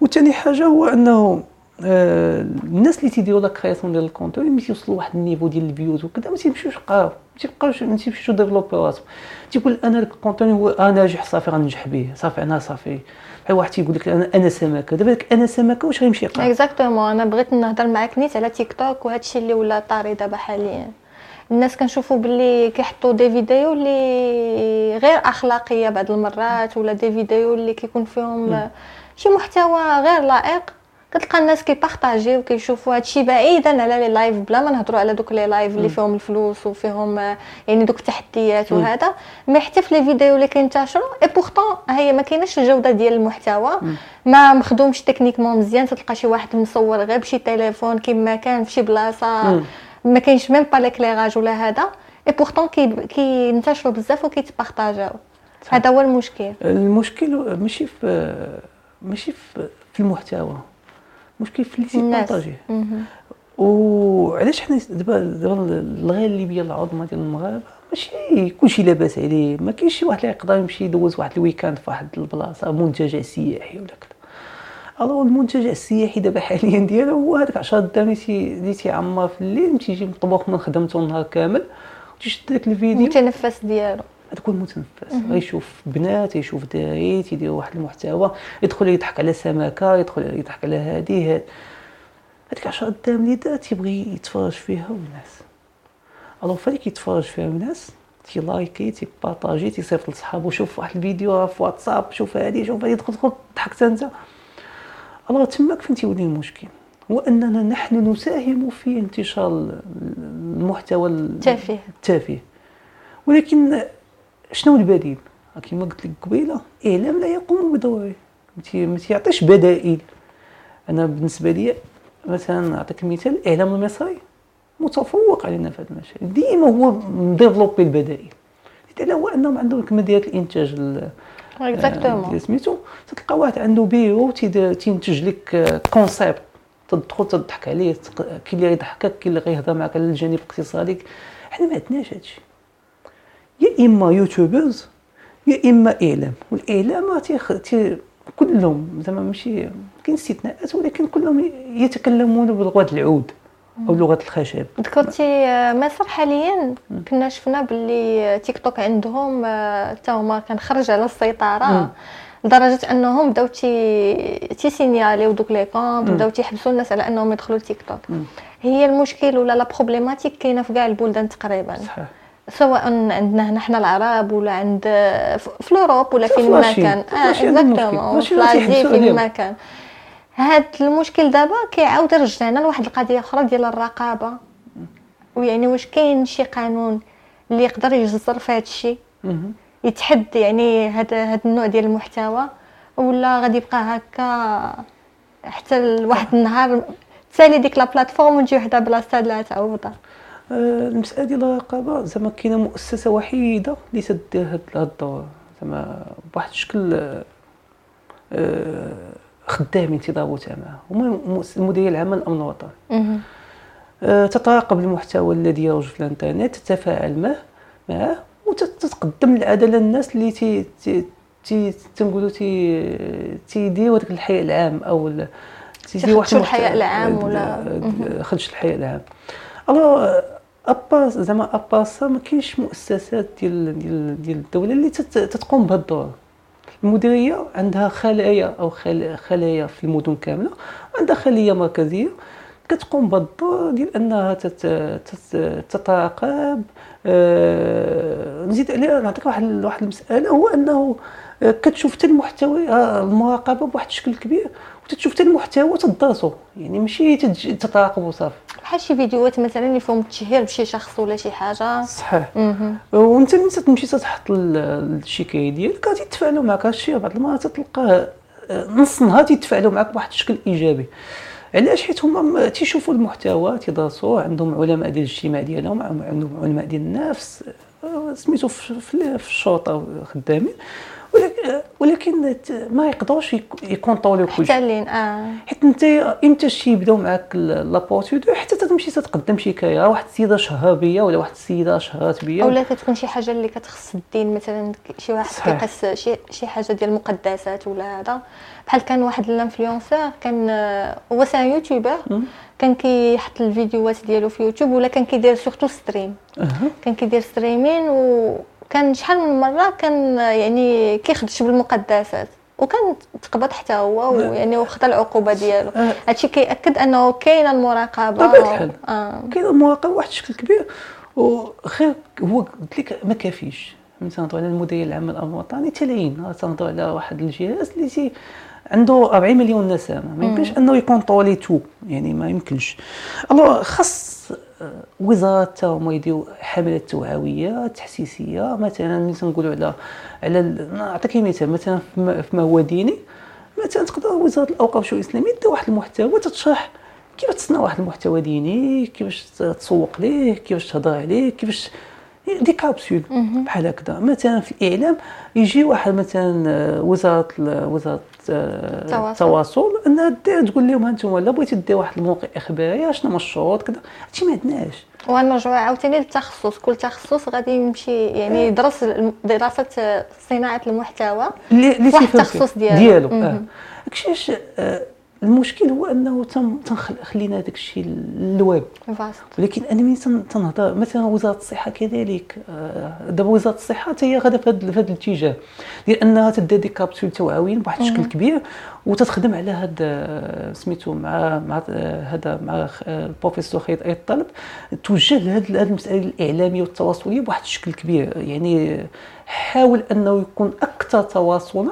وثاني حاجه هو انه آه الناس اللي تيديروا لا كرياسيون ديال الكونتوني ملي يوصلوا لواحد النيفو ديال الفيوز وكذا ما تيمشيوش قراو ما تيبقاوش ما تيمشيوش ديفلوبيو راسهم تيقول انا الكونتوني هو انا ناجح صافي غننجح به صافي انا صافي بحال واحد تيقول لك انا انا سمكه دابا داك انا سمكه واش غيمشي يقرا اكزاكتومون. انا بغيت نهضر معاك نيت على تيك توك وهذا الشيء اللي ولا طاري دابا حاليا الناس كنشوفوا باللي كيحطوا دي فيديو اللي غير اخلاقيه بعض المرات ولا دي فيديو اللي كيكون فيهم شي محتوى غير لائق كتلقى الناس كيبارطاجيو وكيشوفوا هادشي بعيدا على لي لايف بلا ما نهضروا على دوك لي لايف اللي فيهم الفلوس وفيهم يعني دوك التحديات وهذا مي حتى في لي فيديو اللي كينتشروا اي بورطون هي ما كايناش الجوده ديال المحتوى ما مخدومش تكنيكمون مزيان تلقى شي واحد مصور غير بشي تليفون كما كان فشي بلاصه ما كاينش ميم با ليكليراج ولا هذا اي بورطون كينتشروا بزاف وكيتبارطاجاو. هذا هو المشكل. المشكل ماشي في ماشي في, في المحتوى مشكل في اللي تيبارطاجيه. وعلاش حنا دابا دابا الغالبيه العظمى ديال المغاربه ماشي كلشي لاباس عليه ما كاينش شي واحد اللي يقدر يمشي يدوز واحد الويكاند في واحد البلاصه منتجع سياحي ولا كذا. الو المنتجع السياحي دابا حاليا ديالو هو هذاك عشرة الدامي اللي تيعمر في الليل تيجي مطبوخ من خدمته النهار كامل وتيشد داك الفيديو المتنفس ديالو تكون متنفس غيشوف بنات يشوف دايري تيديروا واحد المحتوى يدخل يضحك على سمكه يدخل يضحك على هذه هذيك عشرة الدام اللي دات تيبغي يتفرج فيها والناس الو فاللي كيتفرج فيها الناس تي لايكي تي بارطاجي تيصيفط لصحابو شوف واحد الفيديو في واتساب شوف هذه شوف هذه تدخل تدخل ضحكت انت الو تماك فين تيولي المشكل هو اننا نحن نساهم في انتشار المحتوى التافه التافه ولكن شنو البديل كما قلت لك قبيله الاعلام لا يقوم بدوره ما تيعطيش بدائل. انا بالنسبه لي مثلا نعطيك مثال الاعلام المصري متفوق علينا في هذا المجال ديما هو مديفلوبي البدائل حتى هو انهم عندهم كمديات الانتاج اكزاكتومون سميتو تلقى واحد عنده بيرو تينتج لك كونسيبت تدخل تضحك عليه كاين اللي يضحكك كاين اللي غيهضر معك على الجانب الاقتصادي حنا ما عندناش هادشي يا اما يوتيوبرز يا اما اعلام والاعلام تيخ... تي كلهم زعما ماشي كاين استثناءات ولكن كلهم يتكلمون بلغه العود او لغه الخشب. ذكرتي مصر حاليا كنا شفنا باللي تيك توك عندهم حتى هما كنخرج على السيطره لدرجه انهم بداو تي تيسينياليو دوك لي كونط بداو تيحبسوا الناس على انهم يدخلوا لتيك توك. هي المشكل ولا لا بروبليماتيك كاينه في كاع البلدان تقريبا صحيح. سواء عندنا هنا حنا العرب ولا عند في اوروب ولا فين ما كان اه في العزيز فين ما كان هذا المشكل دابا كيعاود رجعنا لواحد القضيه اخرى ديال الرقابه. ويعني واش كاين شي قانون اللي يقدر يجزر في هذا الشيء يتحدى يعني هذا هذا النوع ديال المحتوى ولا غادي يبقى هكا حتى لواحد النهار تسالي ديك لا بلاتفورم وتجي وحده بلاصتها لا تعوضها. المساله ديال الرقابه زعما كاينه مؤسسه وحيده اللي تدير هذا الدور زعما بواحد الشكل خدام انتظامه تماما هما المديريه العامه للامن الوطني تتراقب المحتوى الذي يروج في الانترنت تتفاعل معه وتتقدم العداله للناس اللي تي تي تنقولوا تي تيديروا داك الحياء العام او تيديروا واحد الحياء العام ولا خدش الحياء العام. الو اباس زعما اباس ما كاينش مؤسسات ديال ديال ديال الدوله اللي تتقوم بهذا الدور. المديريه عندها خلايا او خلايا في المدن كامله عندها خليه مركزيه كتقوم بالدور ديال انها تتراقب. أه نزيد عليها نعطيك واحد واحد المساله هو انه كتشوف حتى المحتوى المراقبه بواحد الشكل كبير وتشوف حتى المحتوى تدرسه يعني ماشي تتراقبه صافي بحال شي فيديوهات مثلا اللي فيهم التشهير بشي شخص ولا شي حاجه صحيح وانت ملي تمشي تحط الشكايه ديالك غتتفاعلوا معك هادشي بعض المرات تلقاه نص نهار تيتفاعلوا معك بواحد الشكل ايجابي. علاش؟ حيت هما تيشوفوا المحتوى تيدرسوه عندهم علماء ديال الاجتماع ديالهم عندهم علماء ديال النفس سميتو في الشرطه خدامين ولكن ما يقدروش يكونطوليو كلشي حتى اه حيت انت امتى شي يبداو معاك لابورتودو حتى تمشي تتقدم شي كايه واحد السيده شهابيه ولا واحد السيده شهات بيه اولا كتكون شي حاجه اللي كتخص الدين مثلا شي واحد كيقص شي شي حاجه ديال المقدسات ولا هذا بحال كان واحد الانفلونسور كان هو سان يوتيوبر كان كيحط الفيديوهات ديالو في يوتيوب ولا كان كيدير سورتو ستريم أه. كان كيدير ستريمين و كان شحال من مره كان يعني كيخدش بالمقدسات وكان تقبض حتى هو ويعني وخطا العقوبه ديالو. هادشي كياكد انه كاينه المراقبه اه كاينه المراقبه واحد الشكل كبير وخير هو قلت لك ما كافيش من تنهضوا على المدير العام للامن الوطني تلاين تنهضوا على واحد الجهاز اللي تي عنده أربعين مليون نسمه ما يمكنش انه يكون طولي تو يعني ما يمكنش. الو خاص وزارة هما يديروا حملات توعويه تحسيسيه مثلا ملي تنقولوا على على نعطيك مثال مثلا في ما هو ديني مثلا تقدر وزاره الاوقاف والاسلاميه دير واحد المحتوى تتشرح كيفاش تصنع واحد المحتوى ديني كيفاش تسوق ليه كيفاش تهضر عليه كيفاش دي كابسول بحال هكذا. مثلا في الاعلام يجي واحد مثلا وزاره وزاره التواصل انها تقول لهم هانتوما الا بغيتي دير واحد الموقع اخباري شنو هما الشروط كذا هادشي ما عندناش ونرجعوا عاوتاني للتخصص كل تخصص غادي يمشي يعني يدرس دراسه صناعه المحتوى واحد التخصص ديالو داكشي اه. آه المشكل هو انه تم خلينا داكشي اللواب ولكن انا ملي تنهضر مثلا وزاره الصحه كذلك دابا وزاره الصحه حتى هي غاده في هذا الاتجاه ديال انها تدير دي كابسول توعويين بواحد الشكل كبير وتتخدم على هذا سميتو مع مع هذا مع البروفيسور خالد اي الطلب توجه لهذه المسائل الاعلاميه والتواصليه بواحد الشكل كبير يعني حاول انه يكون اكثر تواصلا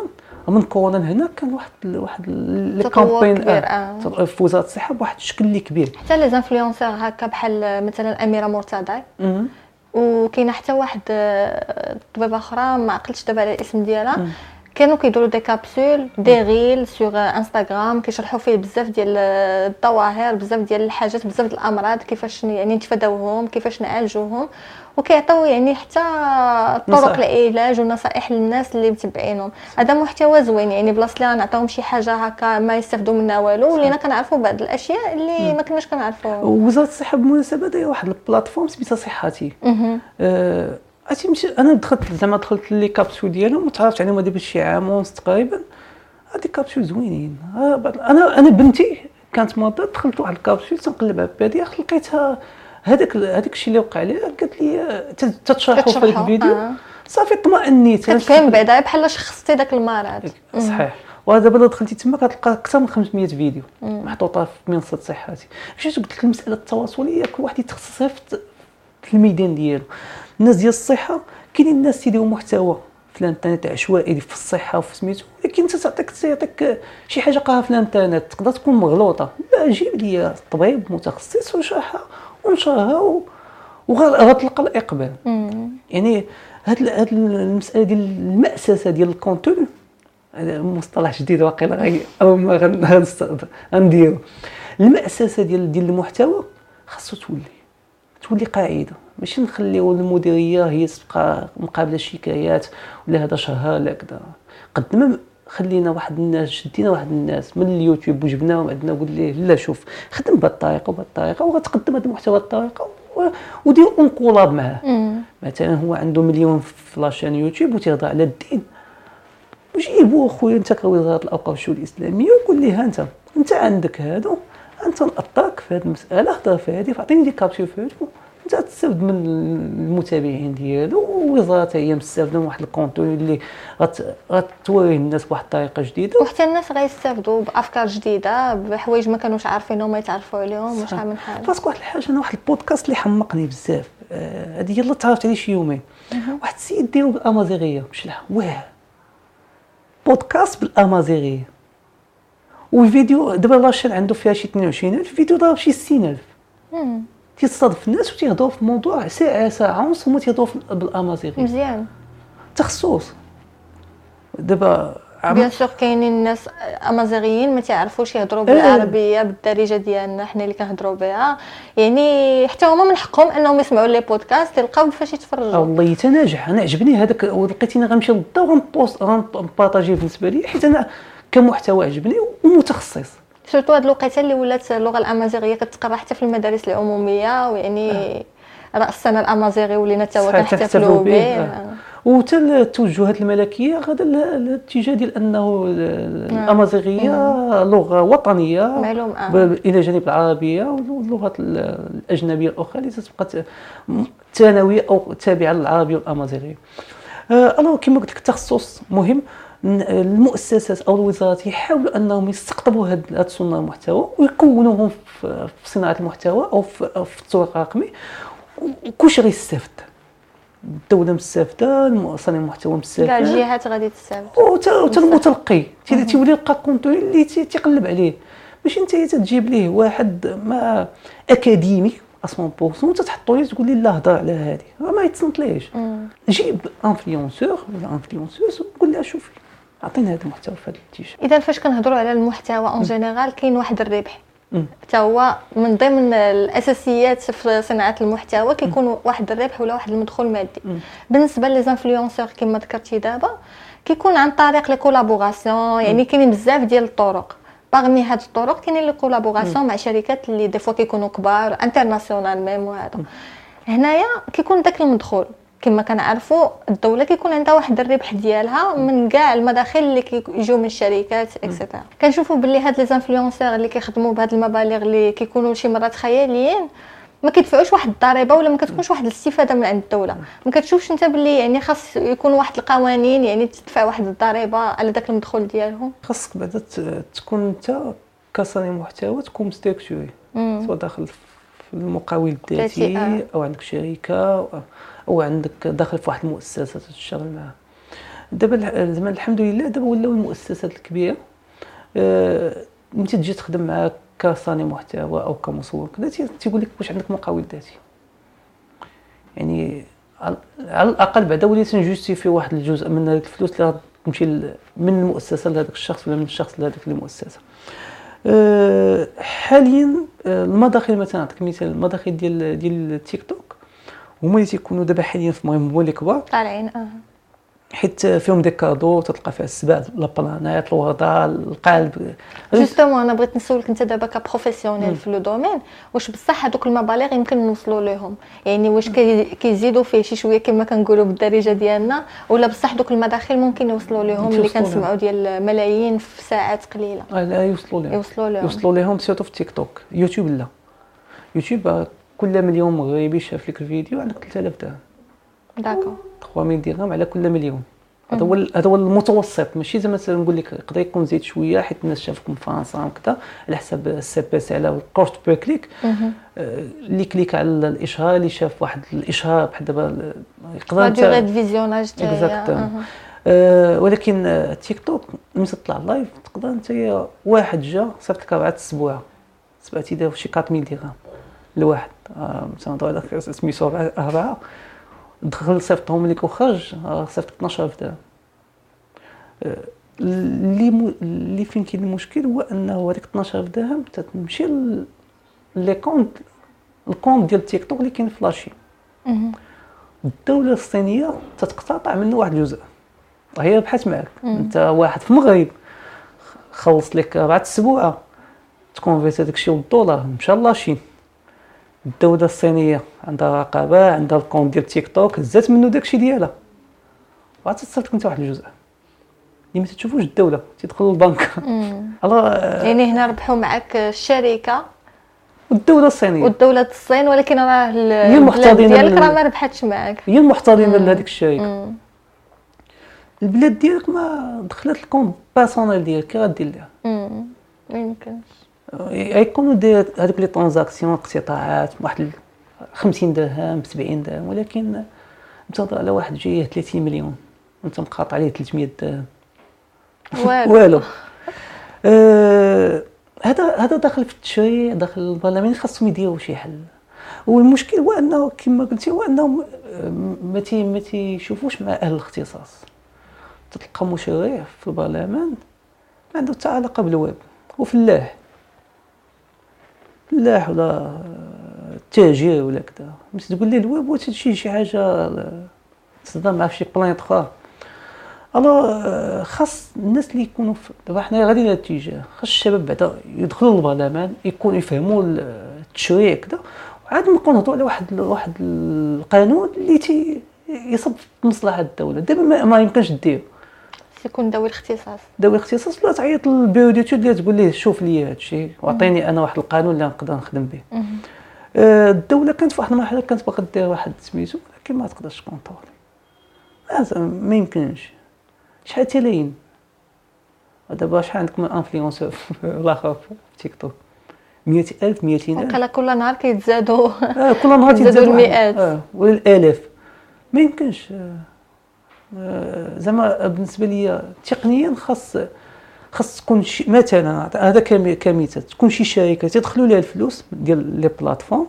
من كورونا. هنا كان واحد واحد الكامبين آه. في وزاره الصحه بواحد الشكل اللي كبير حتى لي زانفلونسور هكا بحال مثلا اميره مرتضى وكاينه حتى واحد طبيبه اخرى ما عقلتش دابا على الاسم ديالها كانوا كيديروا دي كابسول دي ريل سوغ انستغرام كيشرحوا فيه بزاف ديال الظواهر بزاف ديال الحاجات بزاف ديال الامراض كيفاش يعني نتفاداوهم كيفاش نعالجوهم وكيعطيو يعني حتى طرق العلاج ونصائح للناس اللي متبعينهم. هذا محتوى زوين يعني بلاص اللي نعطيوهم شي حاجه هكا ما يستافدوا منها والو ولينا كنعرفوا بعض الاشياء اللي ما كناش كنعرفوها. وزاره الصحه بالمناسبه دايره واحد البلاتفورم سميتها صحتي أه انا دخلت زعما دخلت لي كابسول ديالهم وتعرفت عليهم دابا شي عام ونص تقريبا هادي كابسول زوينين. انا انا بنتي كانت مرضى دخلت واحد الكابسول تنقلبها بيدي لقيتها هذاك هذاك الشيء اللي وقع ليها قالت لي تتشرحوا في الفيديو آه. صافي طمأنيت كتكون بعدا بحال شخصتي داك المرض. صحيح. ودابا الا دخلتي تما كتلقى اكثر من خمسمية فيديو محطوطه في منصه صحتي. مشيت قلت لك المساله التواصليه كل واحد يتخصص في الميدان ديالو. الناس ديال الصحه كاينين الناس تيديروا محتوى في الانترنت عشوائي في الصحه وفي سميتو، ولكن انت تعطيك تعطيك شي حاجه قاها في الانترنت تقدر تكون مغلوطه. لا، جيب لي طبيب متخصص وشرحها ونشرها وغتلقى الاقبال. يعني هاد هاد المساله ديال المأسسه ديال الكونتون، هذا مصطلح جديد واقيلا غير او ما غنستعمل غنديرو. المأسسه ديال ديال المحتوى خاصو تولي تولي قاعده، ماشي نخليو المديريه هي تبقى مقابله شكايات ولا هذا شهر لا كذا. قد ما خلينا واحد الناس شدينا واحد الناس من اليوتيوب وجبناهم عندنا وقول ليه لا شوف خدم بهذه الطريقه وبهذه الطريقه وغتقدم هذا المحتوى بهذه الطريقه ودير انقلاب معاه. مثلا هو عنده مليون فلاشان يوتيوب وتيهضر على الدين، وجيبو اخويا انت كوزاره الاوقاف الاسلاميه وقول ليها انت انت عندك هادو انت نأطرك في هذه المساله، هضر في هذه، فعطيني دي كابتشر في هادو انت تستافد من المتابعين ديالو، ووزاره هي مستافده من واحد الكونتوني اللي غتوريه الناس بواحد الطريقه جديده، وحتى الناس غيستافدوا بافكار جديده بحوايج ما كانوش عارفينهم يتعرفوا عليهم. وشحال من حاجه فاش واحد الحاجه انا واحد البودكاست اللي حمقني بزاف هذه يلا تعرفت عليه شي يومين. واحد السيد ديالو بالامازيغيه مش لا واه بودكاست بالامازيغيه، والفيديو دابا لاشين عنده فيها شي اثنين وعشرين ألف فيديو، ضرب شي ستين ألف. امم تيصادف الناس وتيهضروا في موضوع ساعه ساعه ونص هما تيهضروا بالامازيغيه. مزيان تخصص. دابا بيان سور كاينين الناس امازيغيين ما تيعرفوش يهضروا بالعربيه بالدارجه ديالنا حنا اللي كنهضروا بها، يعني حتى هما من حقهم انهم يسمعوا لي بودكاست يلقاو فاش يتفرجوا. والله حتى ناجح، انا عجبني هذاك لقيتيني غنمشي للضو وغنبوست غنبارطاجي. بالنسبه لي حيت انا كمحتوى عجبني ومتخصص. سورتو هاد الوقيته اللي ولات اللغه الامازيغيه كتقرا حتى في المدارس العموميه، ويعني آه. راسنا الامازيغي ولينا حتى هو كنحتفلوا به. وحتى التوجهات الملكيه غادا الاتجاه ديال انه الامازيغيه آه. لغه وطنيه معلوم آه. الى جانب العربيه واللغات الاجنبيه الاخرى اللي تتبقى ثانويه او تابعه للعربيه والامازيغيه. آه انا كما قلت لك التخصص مهم. المؤسسات او الوزارات يحاولوا انهم يستقطبوا هذه السنه المحتوى ويكونوهم في صناعه المحتوى او في التسويق الرقمي، وكلشي غيستافد. الدوله مستافده، صانع المحتوى مستافد، كاع الجهات غادي تستافد، وحتى المتلقي تيولي يلقى كونتوني اللي تيقلب عليه، ماشي انت تجيب ليه واحد ما اكاديمي مية بالمية وتتحطوا ليه تقول لي لا هضر على هذه راه ما يتصنت ليش. جيب انفلونسور ولا انفلونسوس وقول لها شوفي عطينا هذا المحتوى في هذا الاتجاه. اذا فاش كنهضروا على المحتوى اون جينيرال كاين واحد الربح حتى هو من ضمن الاساسيات في صناعه المحتوى، كيكون واحد الربح ولا واحد المدخول مادي. م. بالنسبه للانفلونسور كما ذكرتي دابا كيكون عن طريق لي كولابوراسيون، يعني كاينين بزاف ديال الطرق. باغمي هاد الطرق كاينين لي كولابوراسيون مع شركات اللي دي فوا كيكونوا كبار انترناسيونال ميم. وهذا هنايا كيكون داك المدخول كما كنعرفوا الدوله كيكون عندها واحد الربح ديالها من كاع المداخل اللي كيجيو من الشركات اكسترا. كنشوفوا باللي هاد لي زانفلونسور اللي كيخدموا بهاد المبالغ اللي كيكونوا شي مرات خياليين ما كيدفعوش واحد الضريبه ولا ما كتكونش واحد الاستفاده من عند الدوله. ما كتشوفش انت باللي يعني خاص يكون واحد القوانين يعني تدفع واحد الضريبه على داك المدخول ديالهم؟ خاصك بعدا تكون انت كصانع محتوى تكون مستكتوري سواء داخل في المقاول الذاتي آه. او عندك شركه أو او عندك داخل في واحد المؤسسه تشتغل معها. دابا زعما الحمد لله دابا ولاو المؤسسات الكبيره ملي تجي تخدم معاك كصانع محتوى او كمصور كذا تيقول لك واش عندك مقاول ذاتي. يعني على الاقل بعدا وليت نجوستيفي واحد الجزء من هذيك الفلوس اللي غتمشي من المؤسسه لهذاك الشخص ولا من الشخص لهذيك المؤسسه. حاليا المداخل مثلا نعطيك مثال المداخل ديال ديال تيك توك هما اللي تيكونوا دابا حاليا في المهم هما اللي كبار طالعين اه حيت فيهم دي كادو تلقى فيها السبع لابلانات الوضع القالب. جوستومون انا بغيت نسولك انت دابا كبروفيسيونيل في لو دومين واش بصح هذوك المبالغ يمكن نوصلوا لهم؟ يعني واش كيزيدوا فيه شي شويه كما كنقولوا بالدارجه ديالنا ولا بصح دوك المداخل ممكن يوصلوا لهم اللي كنسمعوا ديال الملايين في ساعات قليله؟ لا يوصلوا لهم يوصلوا لهم يوصلوا لهم سيرتو في تيك توك. يوتيوب لا، يوتيوب كل مليون مغربي شاف لك الفيديو عندك ثلاثة آلاف درهم داكو ثلاث مية درهم على كل مليون. هذا هو هذا هو المتوسط، ماشي زعما نقول لك يقدر يكون زيد شويه حيت الناس شافكم في فرنسا وكذا على حساب السي بي سي على الكورت بو كليك اللي كليك على الاشهار اللي شاف واحد الاشهار بحال دابا يقدر ديريت فيزيوناج تاعها. ولكن التيك توك ملي تطلع لايف تقدر انت واحد جا صيفط لك ربعه السبوعه سبعتي داو شي أربعة آلاف درهم لواحد مثلا دولار اسمي سبعه اربعه دخل صيفطهم ليك وخرج صيفط اثنا عشر ألف درهم. اللي اللي فين كاين المشكل هو انه هذيك اثنا عشر ألف درهم تتمشي لي كونت الكونت ديال تيك توك اللي كاين فلاشي. الدوله الصينيه تتقتطع منه واحد الجزء، هي بحث معك انت واحد في المغرب خلص لك بعد اسبوع تكونفيرت هذاك الشيء للدولار مشى لاشي. الدوله الصينيه عندها رقابه، عندها الكونت ديال تيك توك هزات منه داكشي ديالها وعاد تصيفط لك واحد الجزء اللي ما تشوفوش الدوله تيدخل للبنك. الله يعني هنا ربحوا معك الشركه والدوله الصينيه والدوله الصين، ولكن راه البلاد ديالك راه ما ربحتش معك، هي المحتضنه لهذيك الشركه. البلاد ديالك ما دخلت الكونت بيرسونيل ديالك غادير ليها ما يمكنش يكونوا دير هذوك لي طونزاكسيون اقتطاعات واحد خمسين درهم سبعين درهم، ولكن انتظر على واحد جايه ثلاثين مليون وانت مقاطع عليه ثلاث مية درهم والو. هذا هذا داخل في التشريع داخل البرلمان خاصهم يديروا شي حل. والمشكل هو انه كما قلتي هو انهم ما ما تيشوفوش مع اهل الاختصاص. تلقى مشرع في البرلمان ما عنده حتى علاقه بالويب وفلاح فلاح ولا تاجر ولا كذا، ملي تقول ليه الويب واش هادشي شي حاجه تصدم معاه فشي بلانط اخرى. الو خاص الناس اللي يكونوا دابا حنا غاديين لهاد الاتجاه، خاص الشباب بعدا يدخلوا للبرلمان يكونوا يفهموا التشريع كذا، وعاد نبقاو نهضروا على واحد واحد القانون اللي تي يصب في مصلحه الدوله. دابا ما يمكنش دير يكون داوي الاختصاص داوي الاختصاص ولا تعيط للبيرو ديتود اللي تقول ليه شوف لي هذا الشيء واعطيني انا واحد القانون اللي نقدر نخدم به. آه الدوله كانت في واحد المرحله كانت باغا دير واحد سميتو ولكن ما تقدرش كونترولي لازم ما يمكنش شحال تلاين. دابا شحال عندك من انفلونسور الاخر في تيك توك مية ألف مئتين ألف وقال كل نهار كيتزادوا آه كل نهار كيتزادوا المئات آه والالاف. ما يمكنش زعما بالنسبه ليا تقنيا خاص خاص تكون شي مثلا هذا كمثال تكون شي شركه تدخلوا لها الفلوس ديال لي بلاتفورم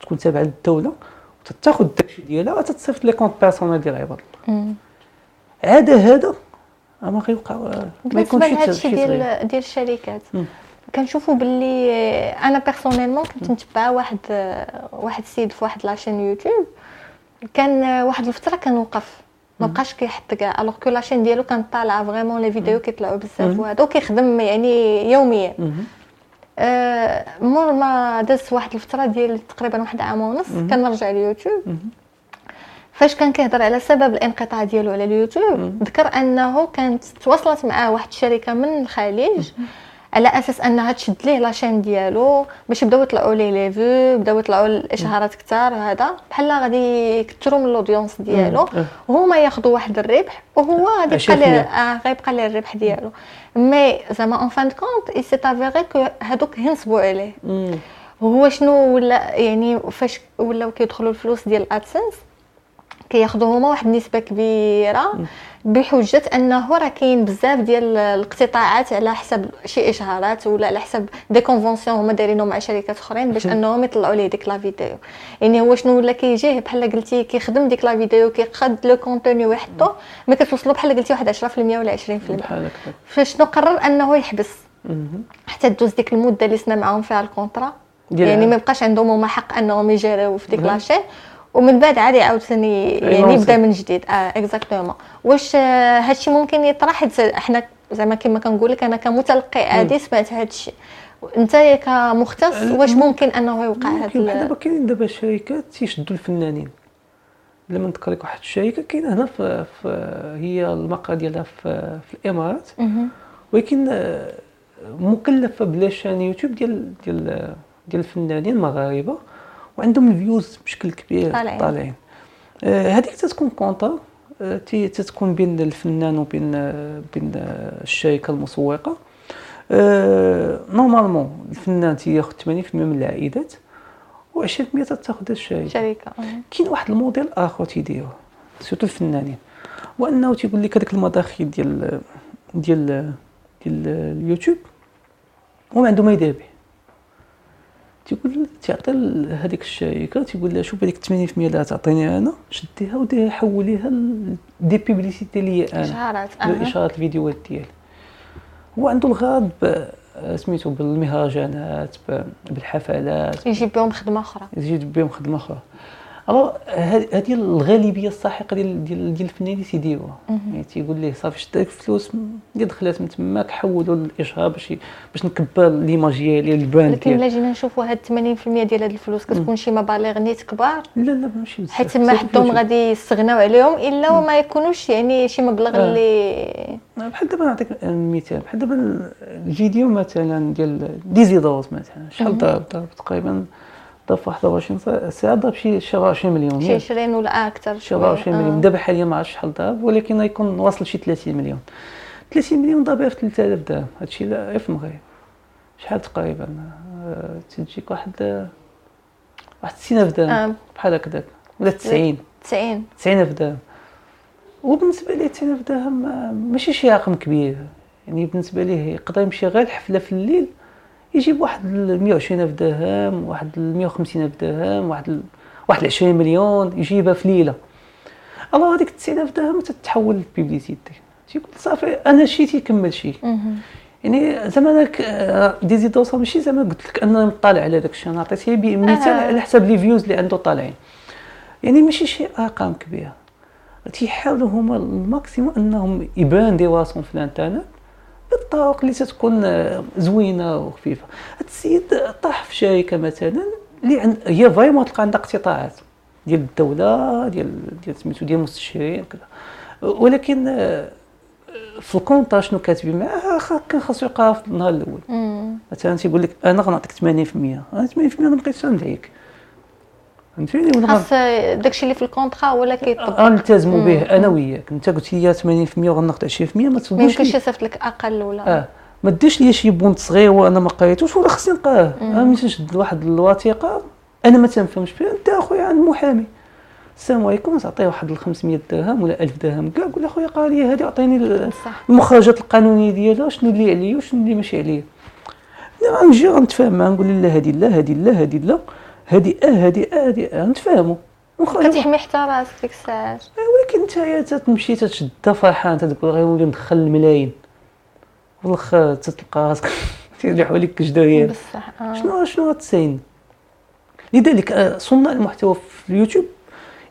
تكون تابعه للدوله وتاخذ داكشي ديالها وتصيفط لي كونط بيرسونيل ديال عباد الله. عاد هذا ما غيوقع ما يكونش شي شي ديال ديال الشركات. كنشوفوا باللي انا بيرسونيلمون كنت نتبع واحد واحد السيد في واحد لاشين يوتيوب كان واحد الفتره كنوقف ما بقاش كيحط كاع الوغ كو لاشين ديالو كانت طالعه فريمون لي فيديو كيطلعوا بزاف وهذا وكيخدم يعني يوميا. آه مور ما داز واحد الفتره ديال تقريبا واحد عام ونص كنرجع لليوتيوب فاش كان كيهضر على سبب الانقطاع ديالو على اليوتيوب ذكر انه كانت تواصلت معاه واحد الشركه من الخليج على اساس انها تشد ليه لاشين ديالو باش يبداو يطلعوا ليه لي فيو بداو يطلعوا الاشهارات كثار هذا بحال غادي يكثروا من لودونس ديالو وهما ياخذوا واحد الربح وهو غادي يبقى له غيبقى له الربح ديالو. مي زعما اون فان كونت اي سي افيري كو هذوك هنصبوا عليه هو شنو ولا يعني فاش ولاو كيدخلوا الفلوس ديال الادسنس كياخذوا هما واحد النسبه كبيره بحجه انه راه كاين بزاف ديال الاقتطاعات على حسب شي اشهارات ولا على حسب دي كونفونسيون هما دايرينهم مع شركات اخرين باش انهم يطلعوا ليه ديك لا فيديو. يعني هو شنو ولا كيجيه بحال قلتي كيخدم ديك لا فيديو كيقاد لو كونتوني ويحطو ما كتوصلوا بحال قلتي واحد عشرة في المية ولا عشرين في المية فشنو قرر انه يحبس حتى تدوز ديك المده اللي سنا معاهم فيها الكونطرا يعني ما بقاش عندهم هما حق انهم يجريو في ديك لاشين ومن بعد عاد عاوتاني يعني يبدا من جديد. اه اكزاكتومون واش آه هادشي ممكن يطرح حنا زعما كما كنقول لك انا كمتلقي عادي سمعت هادشي انت كمختص واش ممكن انه يوقع هاد ال دابا كاين دابا شركات تيشدوا الفنانين لما نذكر لك واحد الشركه كاينه هنا في, في هي المقر ديالها في, في الامارات ولكن مكلفه بلاشان يوتيوب ديال ديال ديال الفنانين المغاربه وعندهم الفيوز بشكل كبير طالعين. هذيك تتكون كونطا تتكون بين الفنان وبين بين الشركه المسوقه. نورمالمون الفنان تياخذ ثمانين بالمئة من العائدات وعشرين بالمئة تاخذها الشركه. كاين واحد الموديل اخر تيديروه سيرتو الفنانين، وانه تيقول لك هذاك المداخيل ديال ديال ديال اليوتيوب وما عنده ما يدير به، تيقول تعطي هذيك الشركه تيقول لها شوف هذيك ثمانين بالمئة اللي تعطيني انا شديها وديها حوليها دي بيبليسيتي ليا انا الاشارات الفيديوهات ديالي. هو عنده الغرض سميتو بالمهرجانات بالحفلات يجيب بهم خدمه اخرى يجيب بهم خدمه اخرى. الو هذه الغالبيه الساحقه ديال ديال ديال الفنانين تيديروها، يعني تيقول ليه صافي شد داك الفلوس اللي دخلات من تماك حولوا للاشهار باش باش نكبر ليماج ديالي البراند. لكن الا جينا نشوفوا هاد ثمانين بالمئة ديال هاد الفلوس كتكون شي مبالغ نيت كبار، لا لا ماشي بزاف، حيت ما حدهم غادي يستغناو عليهم الا وما يكونوش يعني شي مبلغ اللي بحال دابا. نعطيك مثال بحال دابا الفيديو مثلا ديال ديزيدوز مثلا شحال ضرب ضرب تقريبا ضاف واحد وعشرين ساعه ضرب شي عشرين مليون شي عشرين ولا اكثر شي عشرين مليون دابا حاليا ما عرفتش شحال ضرب، ولكن غيكون واصل شي ثلاثين مليون ثلاثين مليون ضربها في ثلاثة آلاف درهم. هادشي لا في المغرب شحال تقريبا تجيك واحد واحد ستين ألف درهم بحال هكذاك ولا تسعين تسعين تسعين ألف درهم. وبالنسبه ليه تسعين ألف درهم ماشي شي رقم كبير، يعني بالنسبه ليه يقدر يمشي غير الحفله في الليل يجيب واحد مية وعشرين ألف درهم واحد مية وخمسين ألف درهم واحد واحد عشرين مليون يجيبها في ليله. الله هذيك تسعين ألف درهم تتحول للبيبليسيتي تيقول صافي انا شي تيكمل شي. يعني زعما داك ديزيدوس ماشي زعما قلت لك انا مطالع على داك الشيء، انا عطيت غير مثال على حساب لي فيوز اللي عنده طالعين، يعني ماشي شي ارقام كبيره. تيحاولوا هما الماكسيموم انهم يبانديو راسهم في الانترنت بالطرق اللي تتكون زوينه وخفيفه. هاد السيد طاح في شركه مثلا اللي عند هي فريمون تلقى عندها اقتطاعات ديال الدوله ديال ديال سميتو ديال المستشارين وكذا، ولكن في الكونطا شنو كاتبين معاه كان خاصو يقرا في النهار الاول. مثلا تيقول لك انا غنعطيك ثمانين بالمئة انا ثمانين بالمئة ما بقيتش ندعيك فهمتيني، ولا خاص داكشي اللي في الكونطرا ولا كيطبق غنلتزموا به انا وياك. انت قلت لي ثمانين بالمئة وغناخذ عشرين بالمئة ما تسولش ممكن شي صيفط لك اقل ولا اه ما ديرش لي شي بونت صغير وانا ما قريتوش ولا خصني نقراه. انا ملي نشد واحد الوثيقه انا ما تنفهمش فيها انت اخويا عند المحامي السلام عليكم تعطيه واحد خمسمية درهم ولا ألف درهم كاع قول اخويا قال لي هذه اعطيني المخرجات القانونيه ديالها شنو اللي عليا وشنو اللي ماشي عليا. انا غنجي غنتفاهم نقول لا هذه لا هذه لا هذه لا هذه اه هذه اه هذه اه نتفاهموا ونخرجوا. كتحمي حتى راسك ديك الساعات، ولكن نتايا تتمشي تتشد فرحان تتقول غنولي ندخل الملايين في الاخر تتلقى راسك تيرجعوا لك كجدريان بصح. شنو شنو غتسين؟ لذلك صناع المحتوى في اليوتيوب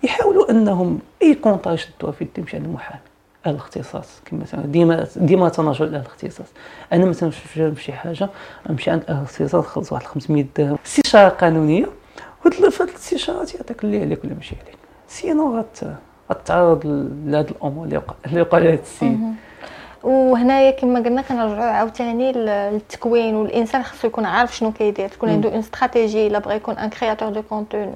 يحاولوا انهم اي كونطا يشدوها في تمشي عند المحامي الاختصاص كما مثلا ديما ديما تناجر على الاختصاص. انا مثلا في شي حاجه نمشي عند الاختصاص نخلص واحد خمسمية درهم استشاره قانونيه وهاد فهاد الاستشارات يعطيك اللي عليك ولا ماشي عليك، سينو غتعرض لهاد الامور اللي وقع اللي وقع لهاد السيد. وهنايا كما قلنا كنرجعوا عاوتاني للتكوين، والانسان خصو يكون عارف شنو كيدير تكون عنده اون استراتيجي الا بغى يكون ان كرياتور دو كونتون.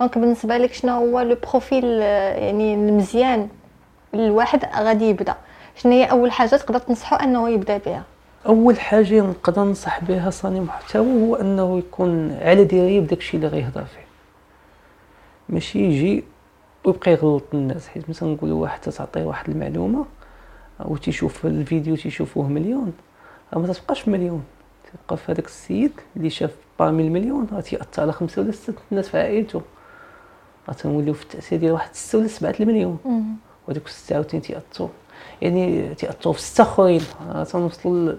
دونك بالنسبه لك شنو هو لو بروفيل يعني المزيان الواحد غادي يبدا؟ شنو هي اول حاجه تقدر تنصحو انه يبدا بها؟ اول حاجه نقدر ننصح بها صانع محتوى هو انه يكون على درايه بداك الشيء اللي غيهضر فيه، ماشي يجي ويبقى يغلط الناس. حيت مثلا نقولوا واحد تعطيه واحد المعلومه وتيشوف الفيديو تيشوفوه مليون راه ما تبقاش مليون، تبقى في هذاك السيد اللي شاف بارمي المليون راه تيأثر على خمسه ولا سته الناس في عائلته، راه تنوليو في التاثير ديال واحد سته ولا سبعه المليون وديك السته عاوتاني تيأثروا يعني تيأثروا في سته اخرين. تنوصلوا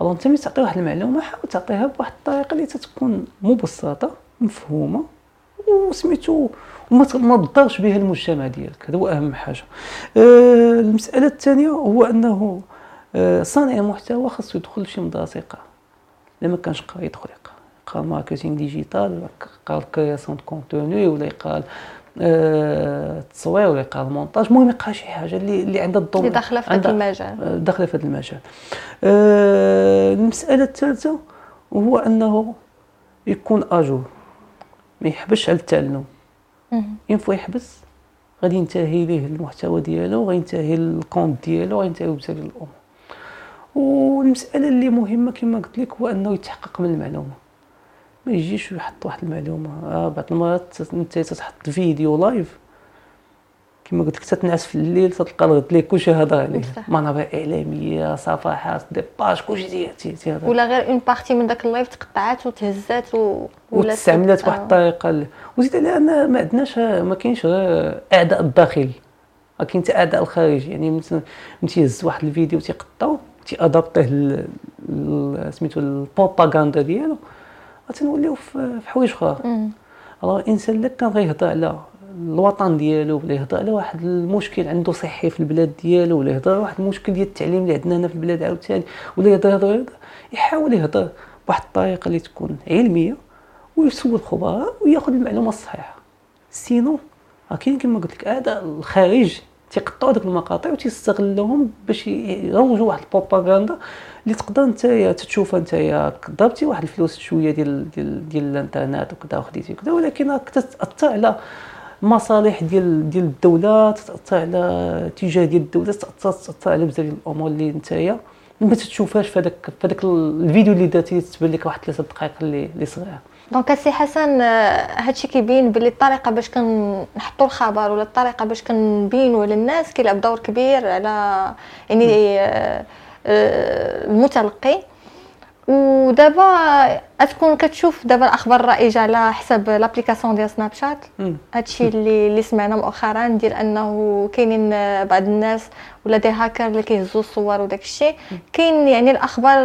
الو انت ملي تعطي واحد المعلومه حاول تعطيها بواحد الطريقه اللي تتكون مبسطه مفهومه وسميتو وما تضرش بها المجتمع ديالك، هذا هو اهم حاجه. أه المساله الثانيه هو انه أه صانع المحتوى خاصو يدخل شي مدرسه يقرا، الا ما كانش قاري يدخل يقرا يقرا ماركتينغ ديجيتال يقرا كرياسيون دو كونتوني ولا يقرا أه التصوير ولا يقرا المونتاج، المهم يقرا شي حاجه اللي اللي عندها الضم اللي داخله في هذا المجال داخله في هذا المجال. أه المساله الثالثه هو انه يكون اجور ما يحبسش على التعلم، ينفو يحبس غادي ينتهي ليه المحتوى ديالو، غينتهي الكونت ديالو، غينتهي بزاف ديال الامور. والمساله اللي مهمه كما قلت لك هو انه يتحقق من المعلومه، ما يجيش يحط واحد المعلومه. آه بعض المرات انت تحط فيديو لايف كما قلت لك، تتنعس في الليل تلقى الغد ليه كلشي هضر عليه، منابع اعلاميه، صفحات، دي باج، كلشي ديال هذا، ولا غير اون بارتي من داك اللايف تقطعات وتهزات و... ولا استعملات بواحد الطريقه اللي... وزيد على ان ما عندناش، ما كاينش غير اعداء الداخلي، راه كاين حتى اعداء الخارجي. يعني ملي يهز واحد الفيديو تيقطعو تيادابطيه ال... ال... سميتو البروباغندا ديالو، غتنوليو في حوايج اخرى. الوغ الانسان اللي كان غيهضر على الوطن ديالو، ولا يهضر على واحد المشكل عنده صحي في البلاد ديالو، ولا يهضر على واحد المشكل ديال التعليم اللي عندنا هنا في البلاد عاوتاني، ولا يهضر يحاول يهضر بواحد الطريقه اللي تكون علميه ويسول الخبراء وياخذ المعلومه الصحيحه. سينو راه كاين كما قلت لك هذا الخارج تيقطعوا داك المقاطع وتيستغلوهم باش يروجوا واحد البروباغندا اللي تقدر نتايا تشوفها، نتايا ضربتي واحد الفلوس شويه ديال ديال ديال الانترنت وكذا وخديتي كذا، ولكن راك تاثر على مصالح ديال ديال الدوله، تاثر على اتجاه ديال الدوله، تاثر على بزاف ديال الامور اللي نتايا ما تتشوفهاش في هذاك في هذاك الفيديو اللي درتي تبان لك واحد ثلاثة دقائق اللي اللي صغيره. دونك السي حسن، هادشي كيبين باللي الطريقه باش كنحطوا الخبر ولا الطريقه باش كنبينوا للناس كيلعب دور كبير على يعني المتلقي. ودابا غتكون كتشوف دابا الاخبار الرائجه على حسب لابليكاسيون ديال سناب شات. هادشي اللي اللي سمعنا مؤخرا ديال انه كاينين بعض الناس ولا دي هاكر اللي كيهزوا الصور وداك الشيء. كاين يعني الاخبار،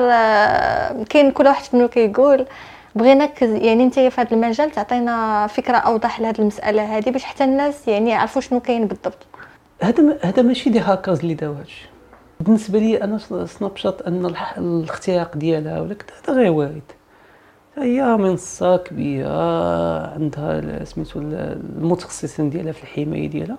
كاين كل واحد منو كيقول. بغيناك يعني انت في هذا المجال تعطينا فكره اوضح لهاد المساله هذه باش حتى الناس يعني يعرفوا شنو كاين بالضبط. هذا هذا ماشي دي هاكرز اللي داو هادشي. بالنسبه لي انا سناب شات ان الاختراق ديالها ولا كذا غير وارد، هي منصه كبيره عندها سميتو المتخصصين ديالها في الحمايه ديالها،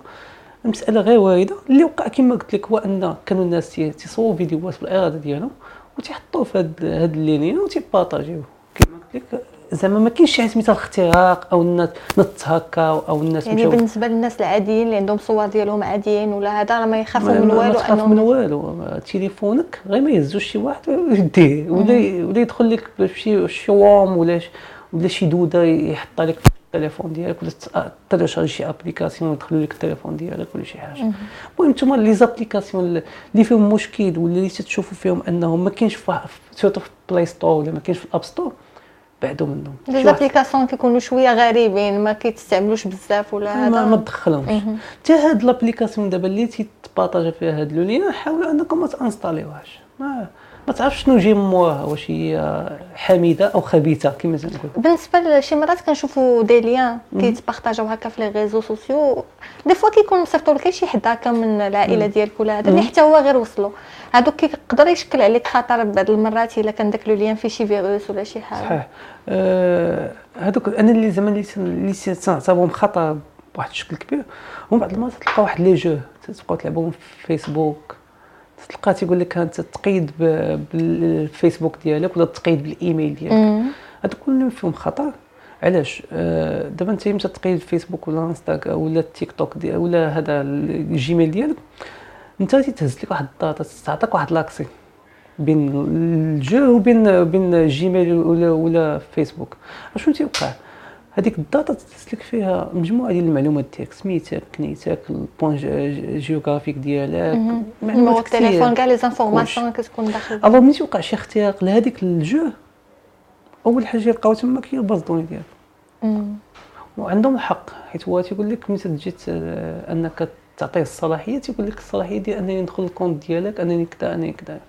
المساله غير وارده. اللي وقع كما قلت لك هو ان كانوا الناس تيصوروا فيديوهات بالاراده ديالهم وتيحطوه في هاد هاد اللينيه وتيبارطاجيوه. كما قلت لك زعما ما كاينش شي حاجه سميتها الاختراق او الناس نتهكاو او الناس يعني مجاوب. بالنسبه للناس العاديين اللي عندهم صور ديالهم عاديين ولا هذا راه ما يخافوا من والو، انه من والو تليفونك غير ما يهزوش شي واحد يديه ولا ولا يدخل لك بشي شوام ولا ولا شي دوده يحط لك التليفون ديالك ولا تلاشارجي شي ابليكاسيون ويدخل لك التليفون ديالك ولا شي حاجه. المهم نتوما لي زابليكاسيون اللي فيهم مشكل ولا اللي تتشوفوا فيهم انهم ما كاينش في سورتو في البلاي ستور ولا ما كاينش في الاب ستور، بعدو منهم لي زابليكاسيون كيكونوا شويه غريبين ما كيتستعملوش بزاف ولا هذا ما تدخلهمش. حتى هاد لابليكاسيون دابا اللي تيتبارطاجا فيها هاد لونين حاولوا انكم ما تانستاليوهاش، ما ما تعرفش شنو جي موها، واش هي حميده او خبيثه كما تنقولوا. بالنسبه لشي مرات كنشوفوا دي ليان كيتبارطاجاو هكا في لي ريزو سوسيو، دي فوا كيكون مصيفطوا لك شي حد هكا من العائله ديالك ولا هذا اللي حتى هو غير وصلوا، هادوك كيقدر يشكل عليك خطر بعض المرات الا كان داك لو ليان فيه شي فيروس ولا شي حاجه. صحيح. أه هادوك انا اللي زعما اللي تنعتبرهم خطر بواحد الشكل كبير، ومن بعد المرات تلقى واحد لي جو تتبقاو تلعبوهم في فيسبوك، تلقى تيقول لك انت تقيد بالفيسبوك ديالك ولا تقيد بالايميل ديالك. هادو كلهم فيهم خطر. علاش دابا انت ملي تقيد الفيسبوك ولا انستغرام ولا التيك توك دي ولا هذا الجيميل ديالك، انت تيتهز لك واحد الداتا، تعطيك واحد لاكسي بين الجو وبين بين الجيميل ولا ولا فيسبوك. شنو تيوقع؟ هذيك الداتا تسلك فيها مجموعه ديال المعلومات ديالك، سميتك، كنيتك، البوان جيوغرافيك ديالك، معلومات كثير، التليفون كاع لي زانفورماسيون كتكون داخل. الو ملي توقع شي اختراق لهذيك الجو، اول حاجه يلقاو تما كيباز دوني ديالك، وعندهم الحق حيت هو تيقول لك ملي تجي انك تعطيه الصلاحيه تيقول لك الصلاحيه ديال انني ندخل الكونت ديالك، انني كذا انني كذا.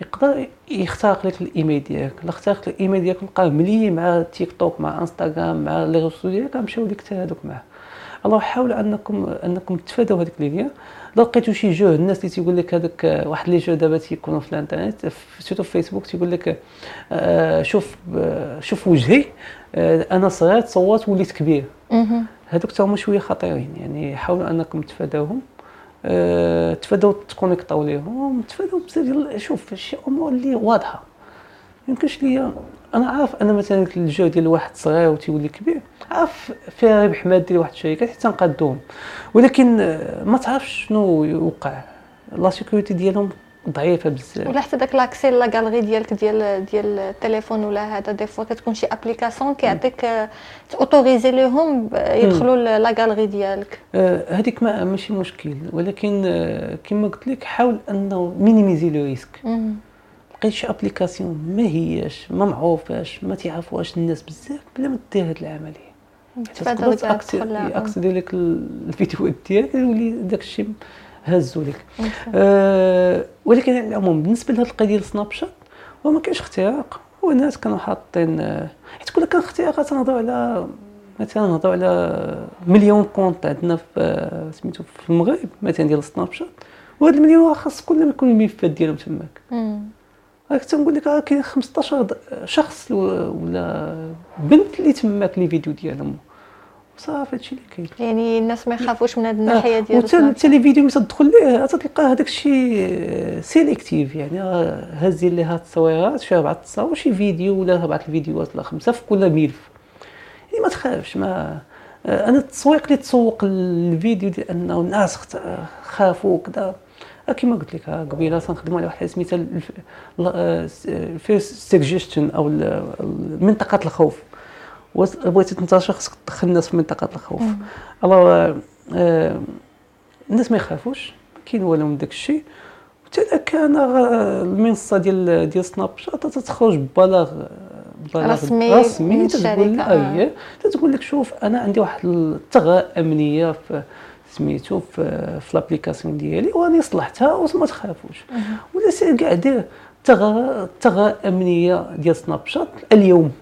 يقدر يخترق لك الايميل ديالك، لا اخترق الايميل ديالك لقاه ملي مع تيك توك، مع انستغرام، مع لي ريسو ديالك، غمشاو ليك حتى هذوك معاه. الو حاولوا انكم انكم تفاداو هذيك لي ليان. لا لقيتو شي جو، الناس اللي تيقول لك هذاك واحد لي جو دابا تيكونوا في الانترنت سيتو في فيسبوك تيقول لك آه شوف آه شوف وجهي، آه انا صغير تصوت وليت كبير. هذوك حتى هما شويه خطيرين، يعني حاولوا انكم تفاداوهم، تفادوا تكونيكطاو ليهم، تفادوا بزاف ديال شوف شي امور اللي واضحه. يمكنش ليا انا عارف ان مثلا الجهد ديال واحد صغير وتيولي كبير عارف فيها ربح مادي لواحد الشركه حتى نقادوهم، ولكن ما تعرفش شنو يوقع. لا سيكوريتي ديالهم ضعيفه بزاف، ولا حتى داك لاكسي لا غالري ديالك ديال ديال التليفون ولا هذا دي فوا كتكون شي ابليكاسيون كيعطيك اوتوريزي ليهم يدخلوا لا غالري ديالك. هذيك آه ماشي مشكل، ولكن آه كما قلت لك حاول انه مينيميزي لو ريسك. بقيت شي ابليكاسيون ما هياش ما معروفاش ما تعرفوهاش الناس بزاف بلا ما دير هذه العمليه، حتى تقدر تاكسيدي لك الفيديوهات ديالك يولي داك الشيء هزوا لك. أه ولكن على العموم بالنسبه لهاد القضيه ديال سناب شات هو ما كاينش اختراق، هو الناس كانوا حاطين حيت كل كان اختراق تنهضروا على مثلا نهضروا على مليون كونت عندنا في سميتو في المغرب مثلا ديال سناب شات، وهاد المليون خاص كلهم يكونوا الملفات ديالهم تماك. راك تنقول لك راه كاين خمسطاش شخص ولا بنت اللي تماك لي فيديو ديالهم صافي. هادشي اللي كاين، يعني الناس ما يخافوش من هاد الناحيه ديال السناب شات. وحتى الفيديو اللي تدخل ليه تلقى هذاك الشيء سيليكتيف، يعني هازين ليها التصويرات شي بعض التصاور شي فيديو ولا بعض الفيديوهات ولا خمسه في كل ملف. يعني ما تخافش، ما انا التسويق اللي تسوق الفيديو ديال انه الناس خافوا وكذا كما قلت لك قبيله تنخدموا على واحد الحاجه سميتها الفيرست سجيشن او منطقه الخوف. بغيتي تنتشر خصك تدخل الناس في منطقه الخوف. الوغ آه الناس ما يخافوش، ما كاين والو من داك الشيء. حتى كان المنصه ديال ديال سناب شات تخرج ببلاغ بلاغ رسمي تقول اي تقول لك شوف انا عندي واحد الثغره امنيه في سميتو في في لابليكاسيون ديالي واني صلحتها وما تخافوش. ولا سير كاع دير الثغره الثغره امنيه ديال سناب شات اليوم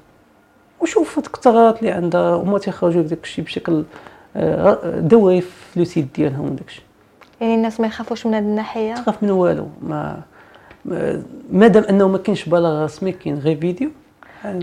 وشوف التغيرات اللي عندها وما تيخرجوا بداك الشيء بشكل دوري في لو سيت ديالهم وداك الشيء. يعني الناس ما يخافوش من هذه الناحيه، تخاف من والو ما مادام انه ما كاينش بلاغ رسمي كاين غير فيديو.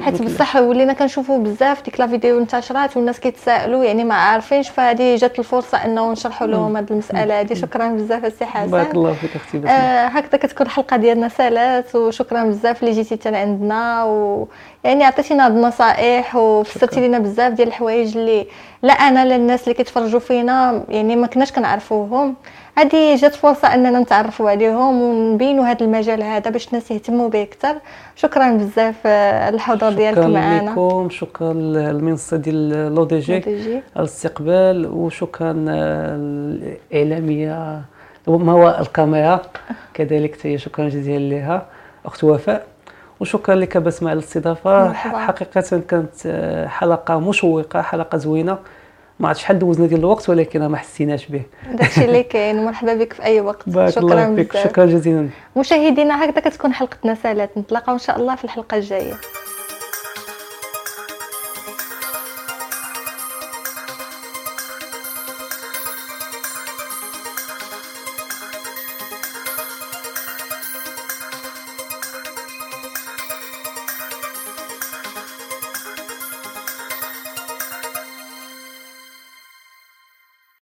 حيت بصح ولينا كنشوفوا بزاف ديك لا فيديو انتشرات والناس كيتسائلوا يعني ما عارفينش، فهذه جات الفرصه انه نشرحوا لهم هذه المساله هذه. شكرا بزاف السي حسن، بارك الله فيك اختي. آه هكذا كتكون الحلقه ديالنا سالات، وشكرا بزاف اللي جيتي حتى عندنا ويعني عطيتينا هاد النصائح وفسرتي لنا بزاف ديال الحوايج اللي لا انا لا الناس اللي كيتفرجوا فينا يعني ما كناش كنعرفوهم. هذه جات فرصه اننا نتعرفوا عليهم ونبينوا هذا المجال هذا باش الناس يهتموا به اكثر. شكرا بزاف الحضور ديالكم معنا. شكرا لكم، شكرا للمنصه ديال لو دي جي على الاستقبال، وشكرا الاعلاميه ما هو الكاميرا كذلك هي شكرا جزيلا لها اخت وفاء، وشكرا لك بسمة على الاستضافه. حقيقه كانت حلقه مشوقه، حلقه زوينه، ما عرفتش شحال دوزنا ديال الوقت ولكن ما حسيناش به. داكشي اللي كاين، مرحبا بك في اي وقت. شكرا بك، شكرا جزيلا مشاهدينا. هكذا كتكون حلقتنا سالات، نتلاقاو ان شاء الله في الحلقه الجايه.